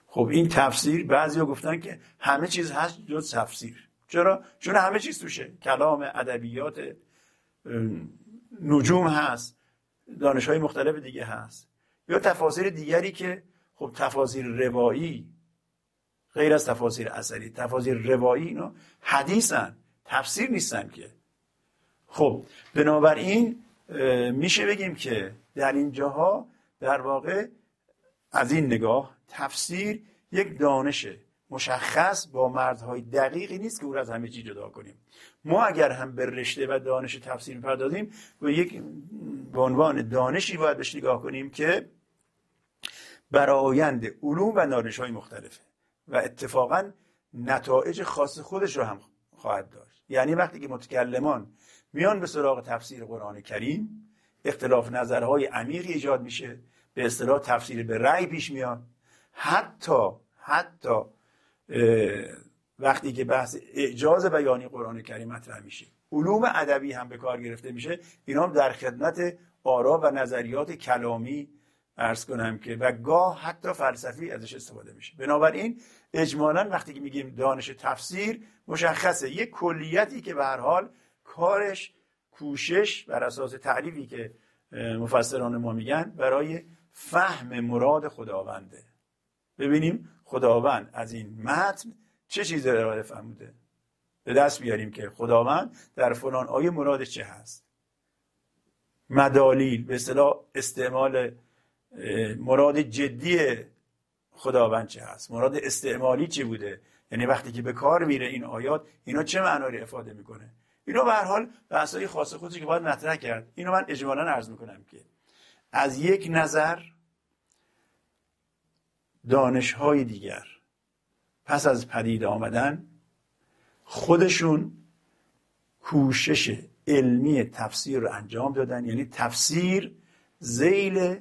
خب این تفسیر بعضیا گفتن که همه چیز هست جز تفسیر. چرا؟ چون همه چیز توشه، کلام، ادبیات، نجوم هست، دانش‌های مختلف دیگه هست. یا تفاسیر دیگری که خب تفاسیر روایی غیر از تفاسیر اثری، تفاسیر روایی اینا حدیثن، تفسیر نیستن که. خب بنابراین میشه بگیم که در اینجاها در واقع از این نگاه تفسیر یک دانش مشخص با مرزهای دقیقی نیست که او را از همه چیز جدا کنیم. ما اگر هم به رشته و دانش تفسیر پردازیم و یک به عنوان دانشی باید بهش نگاه کنیم که برآیند علوم و دانش‌های مختلفه و اتفاقا نتایج خاص خودش رو هم خواهد داشت. یعنی وقتی که متکلمان میان به سراغ تفسیر قرآن کریم، اختلاف نظرهای عمیقی ایجاد میشه، به اصطلاح تفسیر به رأی پیش میاد. حتی حتی وقتی که بحث اعجاز بیانی قرآن کریم مطرح میشه، علوم ادبی هم به کار گرفته میشه. اینا هم در خدمت آرا و نظریات کلامی عرض کنم که و گاه حتی فلسفی ازش استفاده میشه. بنابراین اجمالاً وقتی که میگیم دانش تفسیر مشخصه، یک کلیتی که به هر حال کارش کوشش بر اساس تعریفی که مفسران ما میگن برای فهم مراد خداونده. ببینیم خداوند از این متن چه چیزی را فهمیده، به دست بیاریم که خداوند در فلان آیه مراد چه هست. مدالیل به اصطلاح استعمال مراد جدی خداوند چه هست، مراد استعمالی چی بوده، یعنی وقتی که به کار میره این آیات اینا چه معنایی افاده میکنه. اینا به هر حال بحث‌های خاص خودش که باید مطرح کرد. اینو من اجمالاً عرض میکنم که از یک نظر دانش‌های دیگر پس از پدید آمدن خودشون کوشش علمی تفسیر رو انجام دادن، یعنی تفسیر ذیل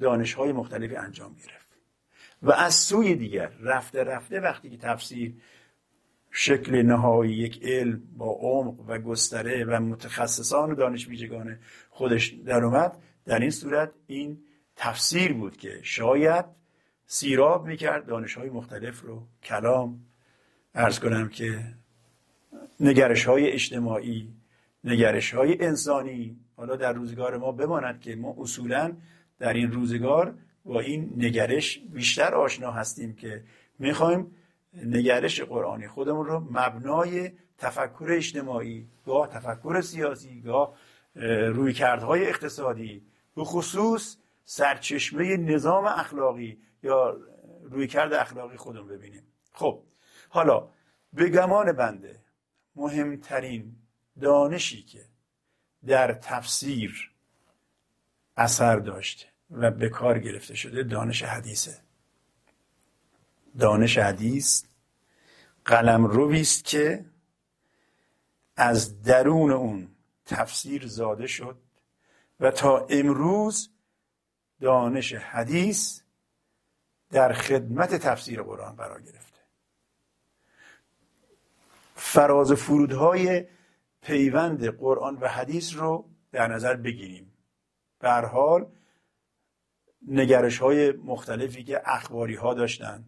دانش‌های مختلفی انجام گرفت. و از سوی دیگر رفته رفته وقتی که تفسیر شکل نهایی یک علم با عمق و گستره و متخصصان و دانش بیجگان خودش در اومد، در این صورت این تفسیر بود که شاید سیراب میکرد دانش‌های مختلف رو، کلام، عرض کنم که نگرش‌های اجتماعی، نگرش‌های انسانی. حالا در روزگار ما بماند که ما اصولاً در این روزگار با این نگرش بیشتر آشنا هستیم که میخوایم نگرش قرآنی خودمون رو مبنای تفکر اجتماعی، گاه تفکر سیاسی، گاه رویکردهای اقتصادی، به خصوص سرچشمه نظام اخلاقی یا رویکرد اخلاقی خودمون ببینیم. خب حالا به گمان بنده مهمترین دانشی که در تفسیر اثر داشته و به کار گرفته شده دانش حدیثه. دانش حدیث قلمرویی است که از درون اون تفسیر زاده شد و تا امروز دانش حدیث در خدمت تفسیر قرآن قرار گرفته. فراز فرودهای پیوند قرآن و حدیث رو در نظر بگیریم. به هر حال نگرش‌های مختلفی که اخباری‌ها داشتن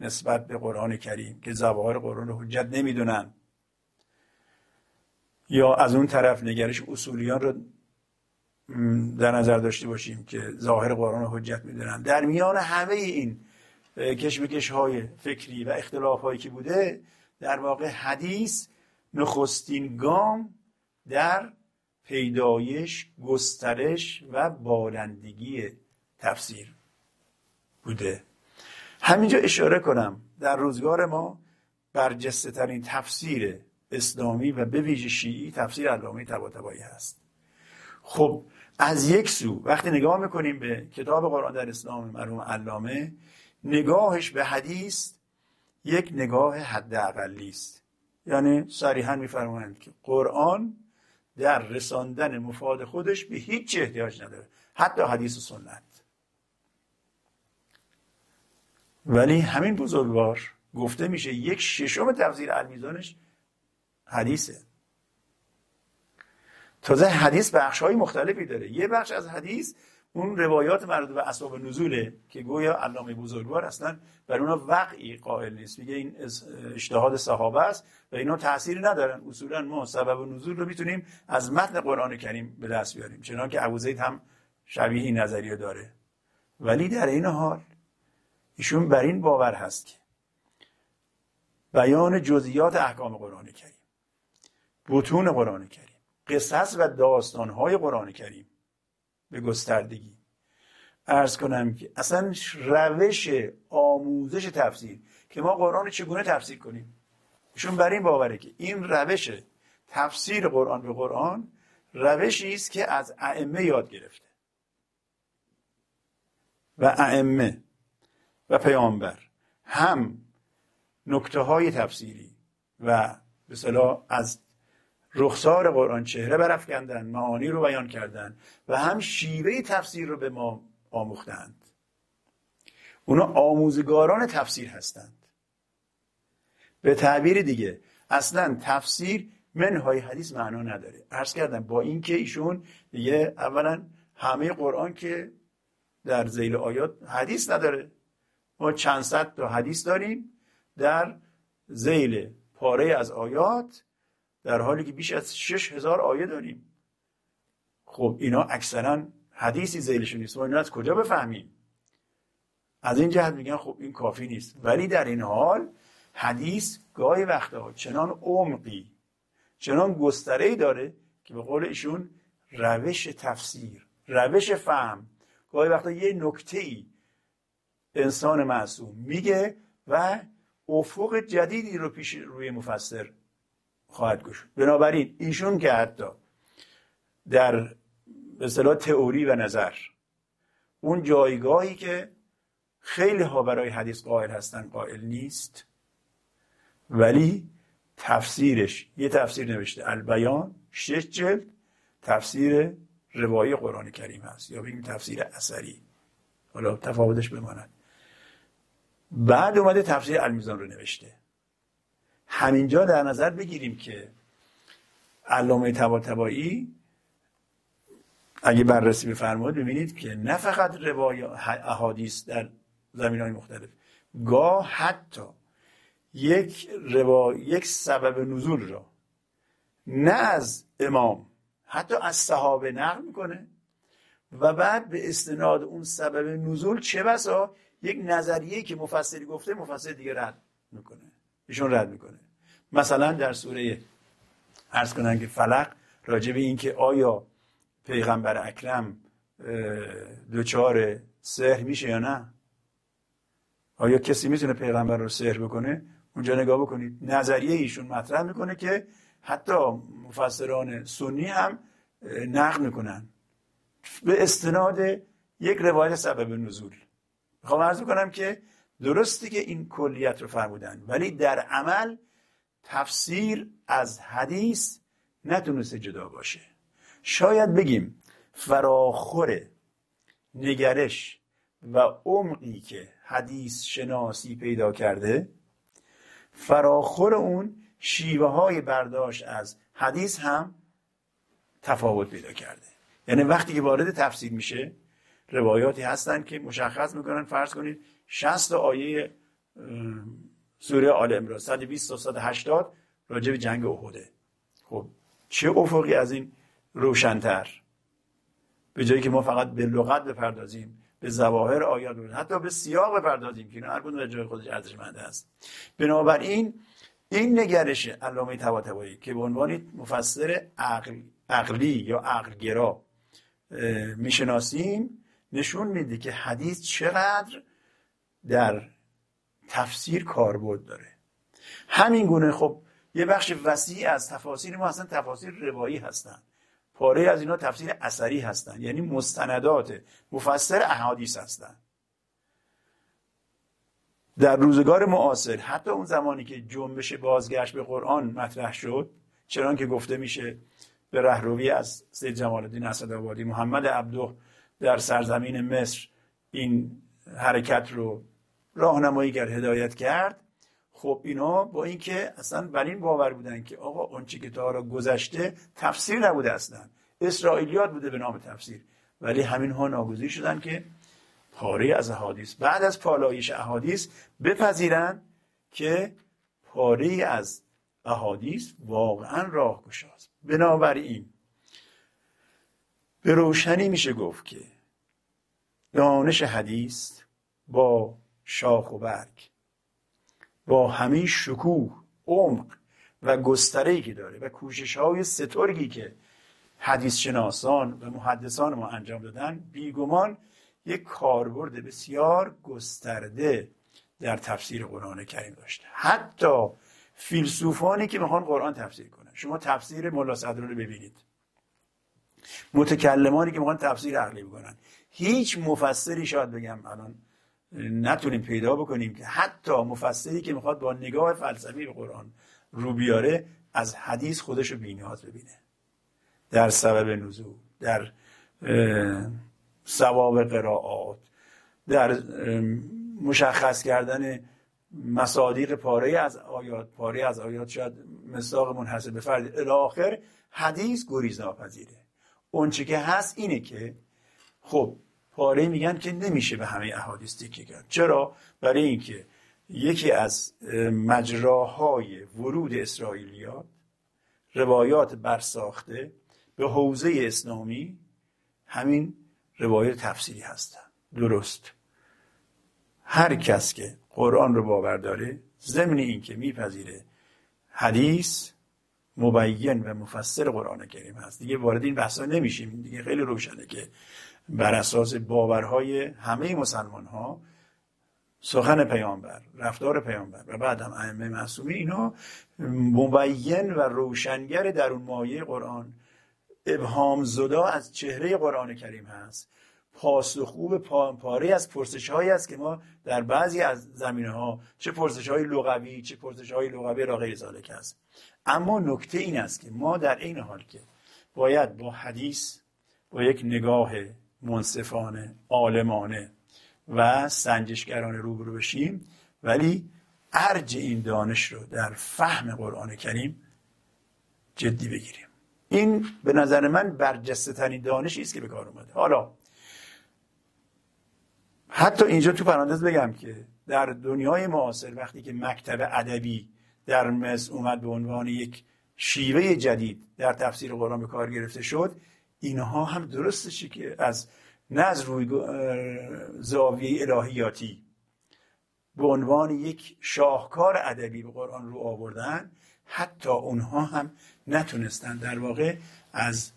نسبت به قرآن کریم که ظواهر قرآن رو حجت نمی‌دونن، یا از اون طرف نگرش اصولیان رو در نظر داشته باشیم که ظاهر قرآن رو حجت می‌دونن، در میان همه این کشمکش‌های فکری و اختلاف‌هایی که بوده، در واقع حدیث نخستین گام در پیدایش، گسترش و بالندگی تفسیر بوده. همینجا اشاره کنم در روزگار ما برجسته ترین تفسیر اسلامی و به ویژه شیعی تفسیر علامه طباطبایی هست. خب از یک سو وقتی نگاه میکنیم به کتاب قرآن در اسلام مرحوم علامه، نگاهش به حدیث یک نگاه حداقلی است. یعنی صریحاً میفرمایند که قرآن در رساندن مفاد خودش به هیچ احتیاج نداره، حتی حدیث و سنت. ولی همین بزرگوار گفته میشه یک ششم تفسیر المیزانش حدیثه. تازه حدیث بخش‌های مختلفی داره. یه بخش از حدیث اون روایات مربوط به اسباب نزوله که گویا علامه بزرگوار اصلا بر اونها وقعی قائل نیست، میگه این اجتهاد صحابه است و اینا تأثیری ندارن. اصولا ما سبب نزول رو میتونیم از متن قرآن کریم به دست بیاریم، چنانکه ابوزید هم شبیه این نظریه داره. ولی در این حال ایشون بر این باور هست که بیان جزئیات احکام قرآن کریم، بطون قرآن کریم، قصص و داستان‌های قرآن کریم به گستردگی، عرض کنم که اصلا روش آموزش تفسیر که ما قرآن چگونه تفسیر کنیم، ایشون بر این باوره که این روش تفسیر قرآن به قرآن روشی است که از ائمه یاد گرفته و ائمه و پیامبر هم نکته های تفسیری و به اصطلاح از رخسار قرآن چهره برافکندن، معانی رو بیان کردن و هم شیوه تفسیر رو به ما آموختند. اونا آموزگاران تفسیر هستند. به تعبیر دیگه اصلا تفسیر منهای حدیث معنا نداره. عرض کردم با اینکه ایشون دیگه اولا همه قرآن که در ذیل آیات حدیث نداره، ما چند صد تا حدیث داریم در ذیل پاره از آیات، در حالی که بیش از شش هزار آیه داریم. خب اینا اکثرا حدیثی ذیلشون نیست، ما اینا از کجا بفهمیم؟ از این جهت میگن خب این کافی نیست. ولی در این حال حدیث گاهی وقتها چنان عمقی، چنان گستره‌ای داره که به قول ایشون روش تفسیر، روش فهم، گاهی وقتها یه نکته‌ای انسان معصوم میگه و افق جدیدی رو پیش روی مفسر خواهد گشود. بنابراین ایشون که حتی در به اصطلاح تئوری و نظر اون جایگاهی که خیلی ها برای حدیث قائل هستن قائل نیست، ولی تفسیرش یه تفسیر نوشته، البیان، شش جلد، تفسیر روایی قرآن کریم هست، یا بگیم تفسیر اثری، حالا تفاوتش بماند. بعد اومده تفسیر المیزان رو نوشته. همینجا در نظر بگیریم که علامه طباطبایی اگه بررسی بفرمایید ببینید که نه فقط روایات احادیث در زمینه‌های مختلف، گاه حتی یک روا... یک سبب نزول را نه از امام، حتی از صحابه نقل میکنه و بعد به استناد اون سبب نزول چه بسا یک نظریه‌ای که مفسری گفته مفسر دیگه رد میکنه، ایشون رد میکنه. مثلا در سوره عرض کنن که فلق راجع به این که آیا پیغمبر اکرم دوچار سحر میشه یا نه، آیا کسی میتونه پیغمبر رو سحر بکنه، اونجا نگاه بکنید نظریه ایشون مطرح میکنه که حتی مفسران سنی هم نقد میکنن به استناد یک روایت سبب نزول. میخوام عرض بکنم که درسته که این کلیت رو فرمودن، ولی در عمل تفسیر از حدیث نتونسته جدا باشه. شاید بگیم فراخور نگرش و عمقی که حدیث شناسی پیدا کرده، فراخور اون شیوه های برداشت از حدیث هم تفاوت پیدا کرده. یعنی وقتی که وارد تفسیر میشه، روایاتی هستن که مشخص میکنن، فرض کنید شصت آیه سوره آل عمران، صد و بیست تا صد و هشتاد راجع به جنگ احده. خب چه افقی از این روشن‌تر؟ به جایی که ما فقط به لغت بپردازیم، به ظواهر آیات، حتی به سیاق بپردازیم که اینا هر کدوم به جای خودش ارزشمند است. بنابراین این نگرش علامه طباطبایی که به عنوان مفسر عقل عقلی یا عقلگرا میشناسیم، نشون میده که حدیث چقدر در تفسیر کاربرد داره. همین گونه خب یه بخش وسیع از تفاسیر ما اصلا تفاسیر روایی هستن، پاره از اینا تفسیر اثری هستن، یعنی مستندات مفسر احادیث هستن. در روزگار معاصر، حتی اون زمانی که جنبش بازگشت به قرآن مطرح شد، چنان که گفته میشه به رهروی از سید جمال الدین اسدآبادی، محمد عبده در سرزمین مصر این حرکت رو راهنمایی کرد، هدایت کرد. خب اینا با اینکه اصلا بر این باور بودن که آقا اونچه که تا حالا گذشته تفسیر نبوده، اصلا اسرائیلیات بوده به نام تفسیر، ولی همین ها ناگزیر شدن که پاره از احادیث بعد از پالایش احادیث بپذیرن که پاره از احادیث واقعا راهگشاست. بنابراین به روشنی میشه گفت که دانش حدیث با شاخ و برگ، با همین شکوه، عمق و گستره‌ای که داره و کوشش‌های سترگی که حدیث شناسان و محدثان ما انجام دادن، بیگمان یک کاربرد بسیار گسترده در تفسیر قرآن کریم داشته. حتی فیلسوفانی که میخوان قرآن تفسیر کنن، شما تفسیر ملا صدرا رو ببینید، متکلمانی که میخوان تفسیر عقلی بکنن، هیچ مفسری شاید بگم الان نتونیم پیدا بکنیم که حتی مفسری که میخواد با نگاه فلسفی به قرآن رو بیاره، از حدیث خودش رو بی‌نیاز ببینه. در سبب نزول، در ثواب قرائات، در مشخص کردن مصادیق پاره از آیات، پاره از آیات شاید مصداق منحصر به فرد، الی آخر، حدیث گریزناپذیره. اون چه که هست اینه که خب پاره میگن که نمیشه به همه احادیث تکیه کرد. چرا؟ برای اینکه یکی از مجراهای ورود اسرائیلیات، روایات برساخته به حوزه اسلامی، همین روایات تفسیری هستن. درست، هر کس که قرآن رو باور داره، ضمن اینکه میپذیره حدیث مبین و مفسر قرآن کریم هست، دیگه وارد این بحثا نمیشیم. دیگه خیلی روشنه که بر اساس باورهای همه مسلمان ها، سخن پیامبر، رفتار پیامبر و بعد هم ائمه معصومین، اینا مبین و روشنگر درون مایه قرآن، ابهام زدا از چهره قرآن کریم هست. پاسخگو پاره از پرسش هایی است که ما در بعضی از زمینه ها، چه پرسش های لغوی چه پرسش های لغوی را غیر ذالک است. اما نکته این است که ما در این حال که باید با حدیث با یک نگاه منصفانه، عالمانه و سنجشگرانه روبرو بشیم، ولی ارج این دانش رو در فهم قرآن کریم جدی بگیریم. این به نظر من برجسته ترین دانشی است که به کار اومده. حالا حتی اینجا تو پرانتز بگم که در دنیای معاصر، وقتی که مکتب ادبی در مصر اومد به عنوان یک شیوه جدید در تفسیر قرآن به کار گرفته شد، اینها هم درستشه که از نه از روی زاویه الهیاتی به عنوان یک شاهکار ادبی به قرآن رو آوردن، حتی اونها هم نتونستن در واقع از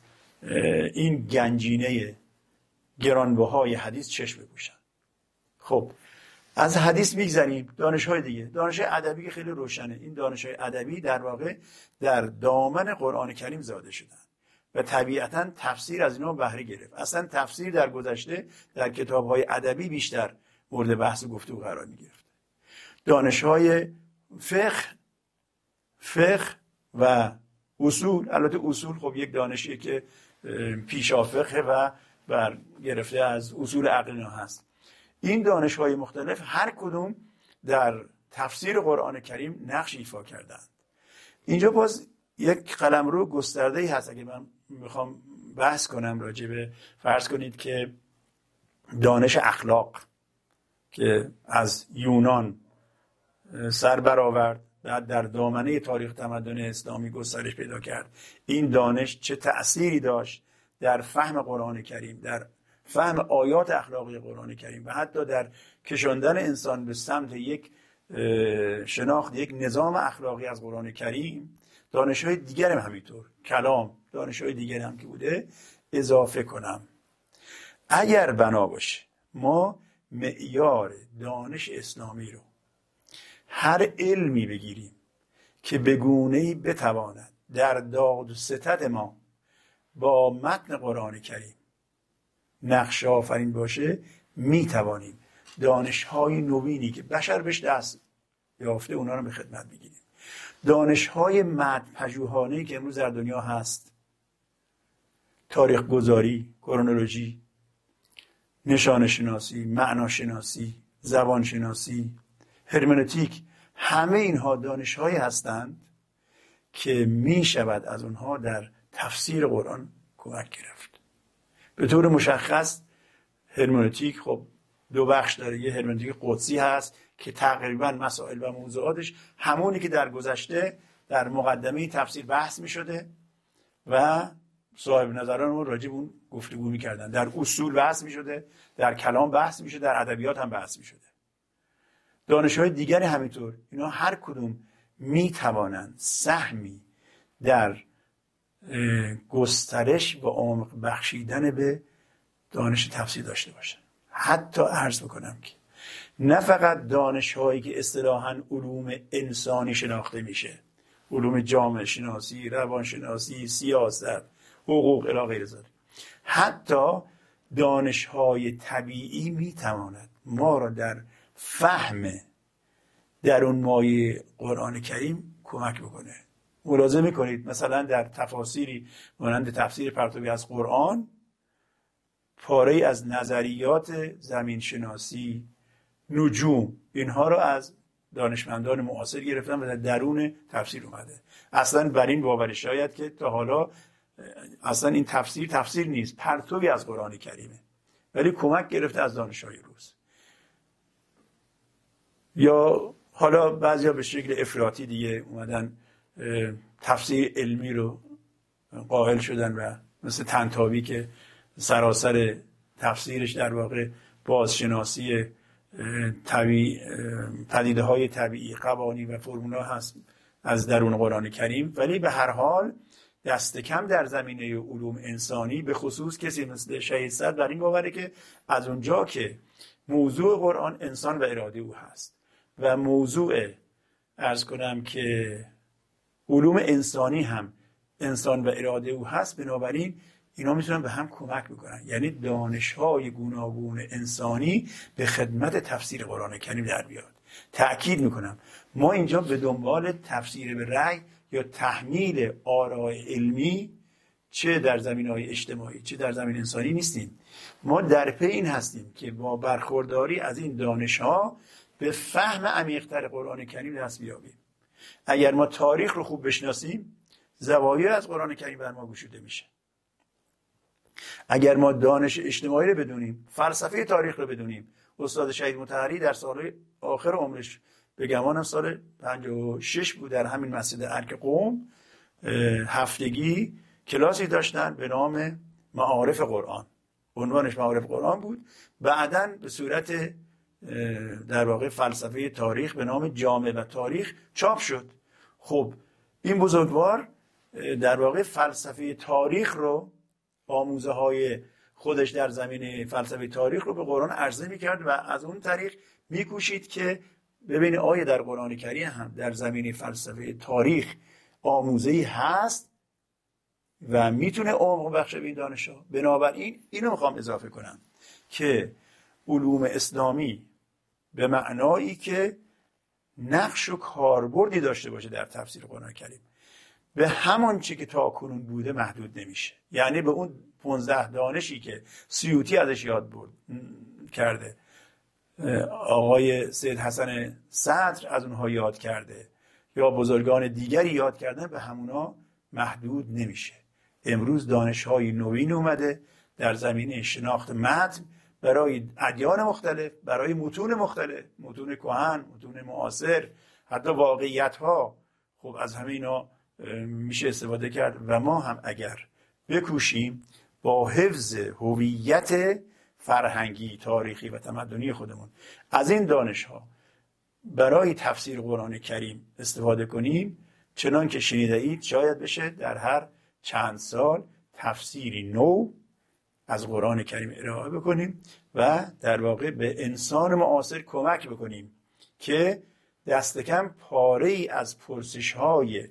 این گنجینه گرانبهای حدیث چشم بپوشن. خب از حدیث میگذریم، دانش‌های دیگه، دانش ادبی که خیلی روشنه. این دانش‌های ادبی در واقع در دامن قرآن کریم زاده شدن و طبیعتاً تفسیر از اینا بهره گرفت. اصلا تفسیر در گذشته در کتاب‌های ادبی بیشتر مورد بحث و گفتگو قرار می‌گرفت. دانش‌های فقه فقه و اصول، البته اصول خب یک دانشیه که پیشا فقه و بر گرفته از اصول عقلی هست. این دانش‌های مختلف هر کدوم در تفسیر قرآن کریم نقش ایفا کردند. اینجا باز یک قلمرو گسترده‌ای هست. اگه من میخوام بحث کنم راجع به فرض کنید که دانش اخلاق که از یونان سر برآورد بعد در دامنه تاریخ تمدن اسلامی گسترش پیدا کرد، این دانش چه تأثیری داشت در فهم قرآن کریم، در فهم آیات اخلاقی قرآن کریم و حتی در کشاندن انسان به سمت یک شناخت یک نظام اخلاقی از قرآن کریم. دانش‌های دیگر هم همینطور، کلام، دانش‌های دیگر هم که بوده اضافه کنم. اگر بنا باشه ما معیار دانش اسلامی رو هر علمی بگیریم که به گونه‌ای بتواند در داد و ستد ما با متن قرآن کریم نقش آفرین باشه، میتوانیم دانش‌های نوینی که بشر بهش دست یافته اونا رو به خدمت بگیریم. دانش‌های متن‌پژوهانه‌ای که امروز در دنیا هست، تاریخ گذاری، کرونولوژی، نشانه شناسی، معنا شناسی، زبان شناسی، هرمنوتیک، همه اینها دانش‌هایی هستند که می شود از اونها در تفسیر قرآن کمک گرفت. به طور مشخص هرمنوتیک خب دو بخش داره. یه هرمنوتیک قدسی هست که تقریبا مسائل و موضوعاتش همونی که در گذشته در مقدمه تفسیر بحث می شده و صاحب نظران ما راجع به اون گفتگو می کردن. در اصول بحث می شده، در کلام بحث می شده، در ادبیات هم بحث می شده. دانش‌های دیگری همینطور. اینا هر کدوم می توانند سهمی در گسترش و عمق بخشیدن به دانش تفسیر داشته باشند. حتی عرض بکنم که نه فقط دانش‌هایی که اصطلاحاً علوم انسانی شناخته میشه، علوم جامعه شناسی، روان شناسی، سیاست، حقوق الی غیر ذلک، حتی دانش‌های طبیعی میتواند ما را در فهم درون مایه قرآن کریم کمک بکنه. ملاحظه میکنید مثلا در تفاسیری مانند تفسیر پرتوی از قرآن، پاره‌ای از نظریات زمین شناسی، نجوم، اینها رو از دانشمندان معاصر گرفتن و در درون تفسیر اومده. اصلا بر این باور شاید که تا حالا اصلا این تفسیر تفسیر نیست، پرتوی از قرآن کریمه، ولی کمک گرفته از دانش‌های روز. یا حالا بعضیا به شکل افراطی دیگه اومدن تفسیر علمی رو قائل شدن و مثل طنطاوی که سراسر تفسیرش در واقع بازشناسی طبیعی، پدیده‌های طبیعی، قوانین و فرمول‌ها هست از درون قرآن کریم، ولی به هر حال دست کم در زمینه علوم انسانی به خصوص کسی مثل شهید صدر بر این باوره که از اونجا که موضوع قرآن انسان و اراده او هست و موضوع عرض کنم که علوم انسانی هم انسان و اراده او هست، بنابراین اینا میتونن به هم کمک بکنن. یعنی دانش‌های گوناگون انسانی به خدمت تفسیر قرآن کریم در بیاد. تأکید میکنم ما اینجا به دنبال تفسیر به رأی یا تحمیل آراء علمی چه در زمینه‌های اجتماعی چه در زمین انسانی نیستیم. ما در پی این هستیم که با برخورداری از این دانش‌ها به فهم عمیق‌تر قرآن کریم دست بیابیم. اگر ما تاریخ رو خوب بشناسیم، زوایای از قرآن کریم بر ما گشوده میشه. اگر ما دانش اجتماعی رو بدونیم، فلسفه تاریخ رو بدونیم. استاد شهید مطهری در سالهای آخر عمرش، به گمانم سال پنجاه و شش بود، در همین مسجد ارک قم هفتگی کلاسی داشتن به نام معارف قرآن. عنوانش معارف قرآن بود. بعداً به صورت در واقع فلسفه تاریخ به نام جامعه و تاریخ چاپ شد. خب این بزرگوار در واقع فلسفه تاریخ رو، آموزه های خودش در زمینه فلسفه تاریخ رو به قرآن عرضه می کرد و از اون طریق می کوشید که ببین آیا در قرآن کریم هم در زمینه فلسفه تاریخ آموزه‌ای هست و میتونه عمق بخشه به این دانش ها. بنابراین اینو میخوام اضافه کنم که علوم اسلامی به معنایی که نقش و کاربردی داشته باشه در تفسیر قرآن کریم به همان چه که تاکنون بوده محدود نمیشه. یعنی به اون پانزده دانشی که سیوطی ازش یاد برد کرده آقای سید حسن صدر از اونها یاد کرده یا بزرگان دیگری یاد کردن به همونا محدود نمیشه. امروز دانش‌های نوین اومده در زمینه شناخت متن برای ادیان مختلف، برای متون مختلف، متون کهن، متون معاصر، حتی واقعیت‌ها. خب از همه اینا میشه استفاده کرد و ما هم اگر بکوشیم با حفظ هویت فرهنگی، تاریخی و تمدنی خودمون از این دانش‌ها برای تفسیر قرآن کریم استفاده کنیم، چنان که شنیده اید شاید بشه در هر چند سال تفسیری نو از قرآن کریم ارائه بکنیم و در واقع به انسان معاصر کمک بکنیم که دست کم پاره‌ای از پرسش‌های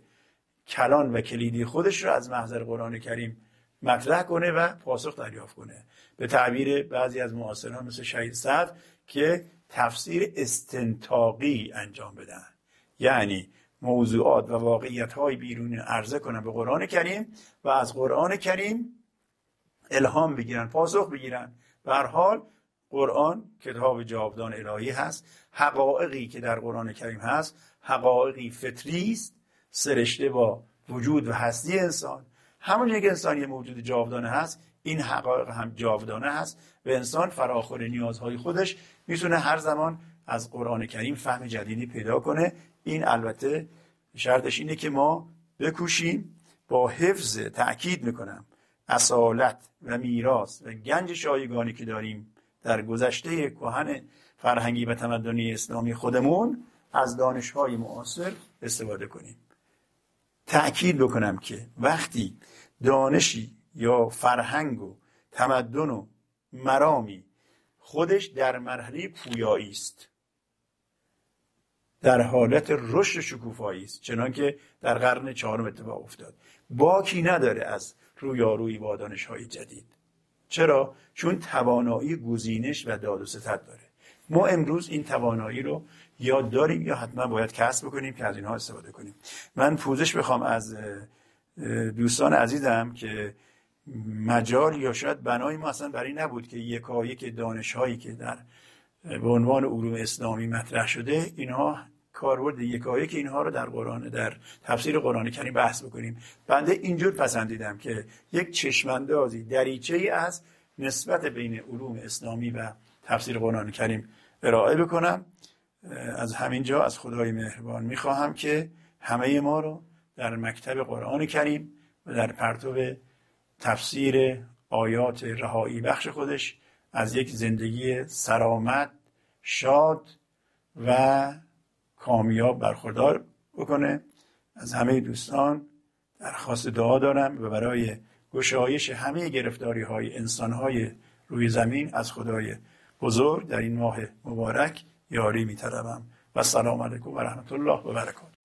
کلان و کلیدی خودش رو از محضر قرآن کریم مطرح کنه و پاسخ دریافت کنه. به تعبیر بعضی از معاصران مثل شهید صدر که تفسیر استنطاقی انجام بدن، یعنی موضوعات و واقعیت‌های بیرونی عرضه کنن به قرآن کریم و از قرآن کریم الهام بگیرن، پاسخ بگیرن. به هر حال قرآن کتاب جاودان الهی هست، حقایقی که در قرآن کریم هست حقایقی فطری است، سرشته با وجود و هستی انسان. همونجوری که انسان یه موجود جاودانه هست، این حقایق هم جاودانه هست و انسان فراخور نیازهای خودش میتونه هر زمان از قرآن کریم فهم جدیدی پیدا کنه. این البته شرطش اینه که ما بکوشیم با حفظ، تأکید میکنم، اصالت و میراث و گنج شایگانی که داریم در گذشته کهن فرهنگی و تمدنی اسلامی خودمون از دانش‌های معاصر استفاده کنیم. تأکید بکنم که وقتی دانشی یا فرهنگ و تمدن و مرامی خودش در مرحله پویایی است، در حالت رشد شکوفایی است، چنان که در قرن چهارم اتفاق افتاد، باکی نداره از رویارویی با دانش‌های جدید. چرا؟ چون توانایی گزینش و داد و ستد داره. ما امروز این توانایی رو یا داریم یا حتما باید کسب بکنیم که از اینها استفاده کنیم. من پوزش بخوام از دوستان عزیزم که مجال یا شاید بنای ما اصلا برای نبود که یکایک دانش‌هایی که در به عنوان علوم اسلامی مطرح شده اینها کاربرد یکایک اینها رو در قرآن، در تفسیر قرآن کریم بحث بکنیم. بنده اینجور پسندیدم که یک چشم‌اندازی، دریچه‌ای از نسبت بین علوم اسلامی و تفسیر قرآن کریم ارائه بکنم. از همین جا از خدای مهربان میخواهم که همه ما رو در مکتب قرآن کریم و در پرتو تفسیر آیات رهایی بخش خودش از یک زندگی سلامت، شاد و کامیاب برخوردار بکنه. از همه دوستان درخواست دعا دارم و برای گشایش همه گرفتاری های انسان های روی زمین از خدای بزرگ در این ماه مبارک یاری می‌طلبم. و السلام علیکم و رحمت الله و برکاته.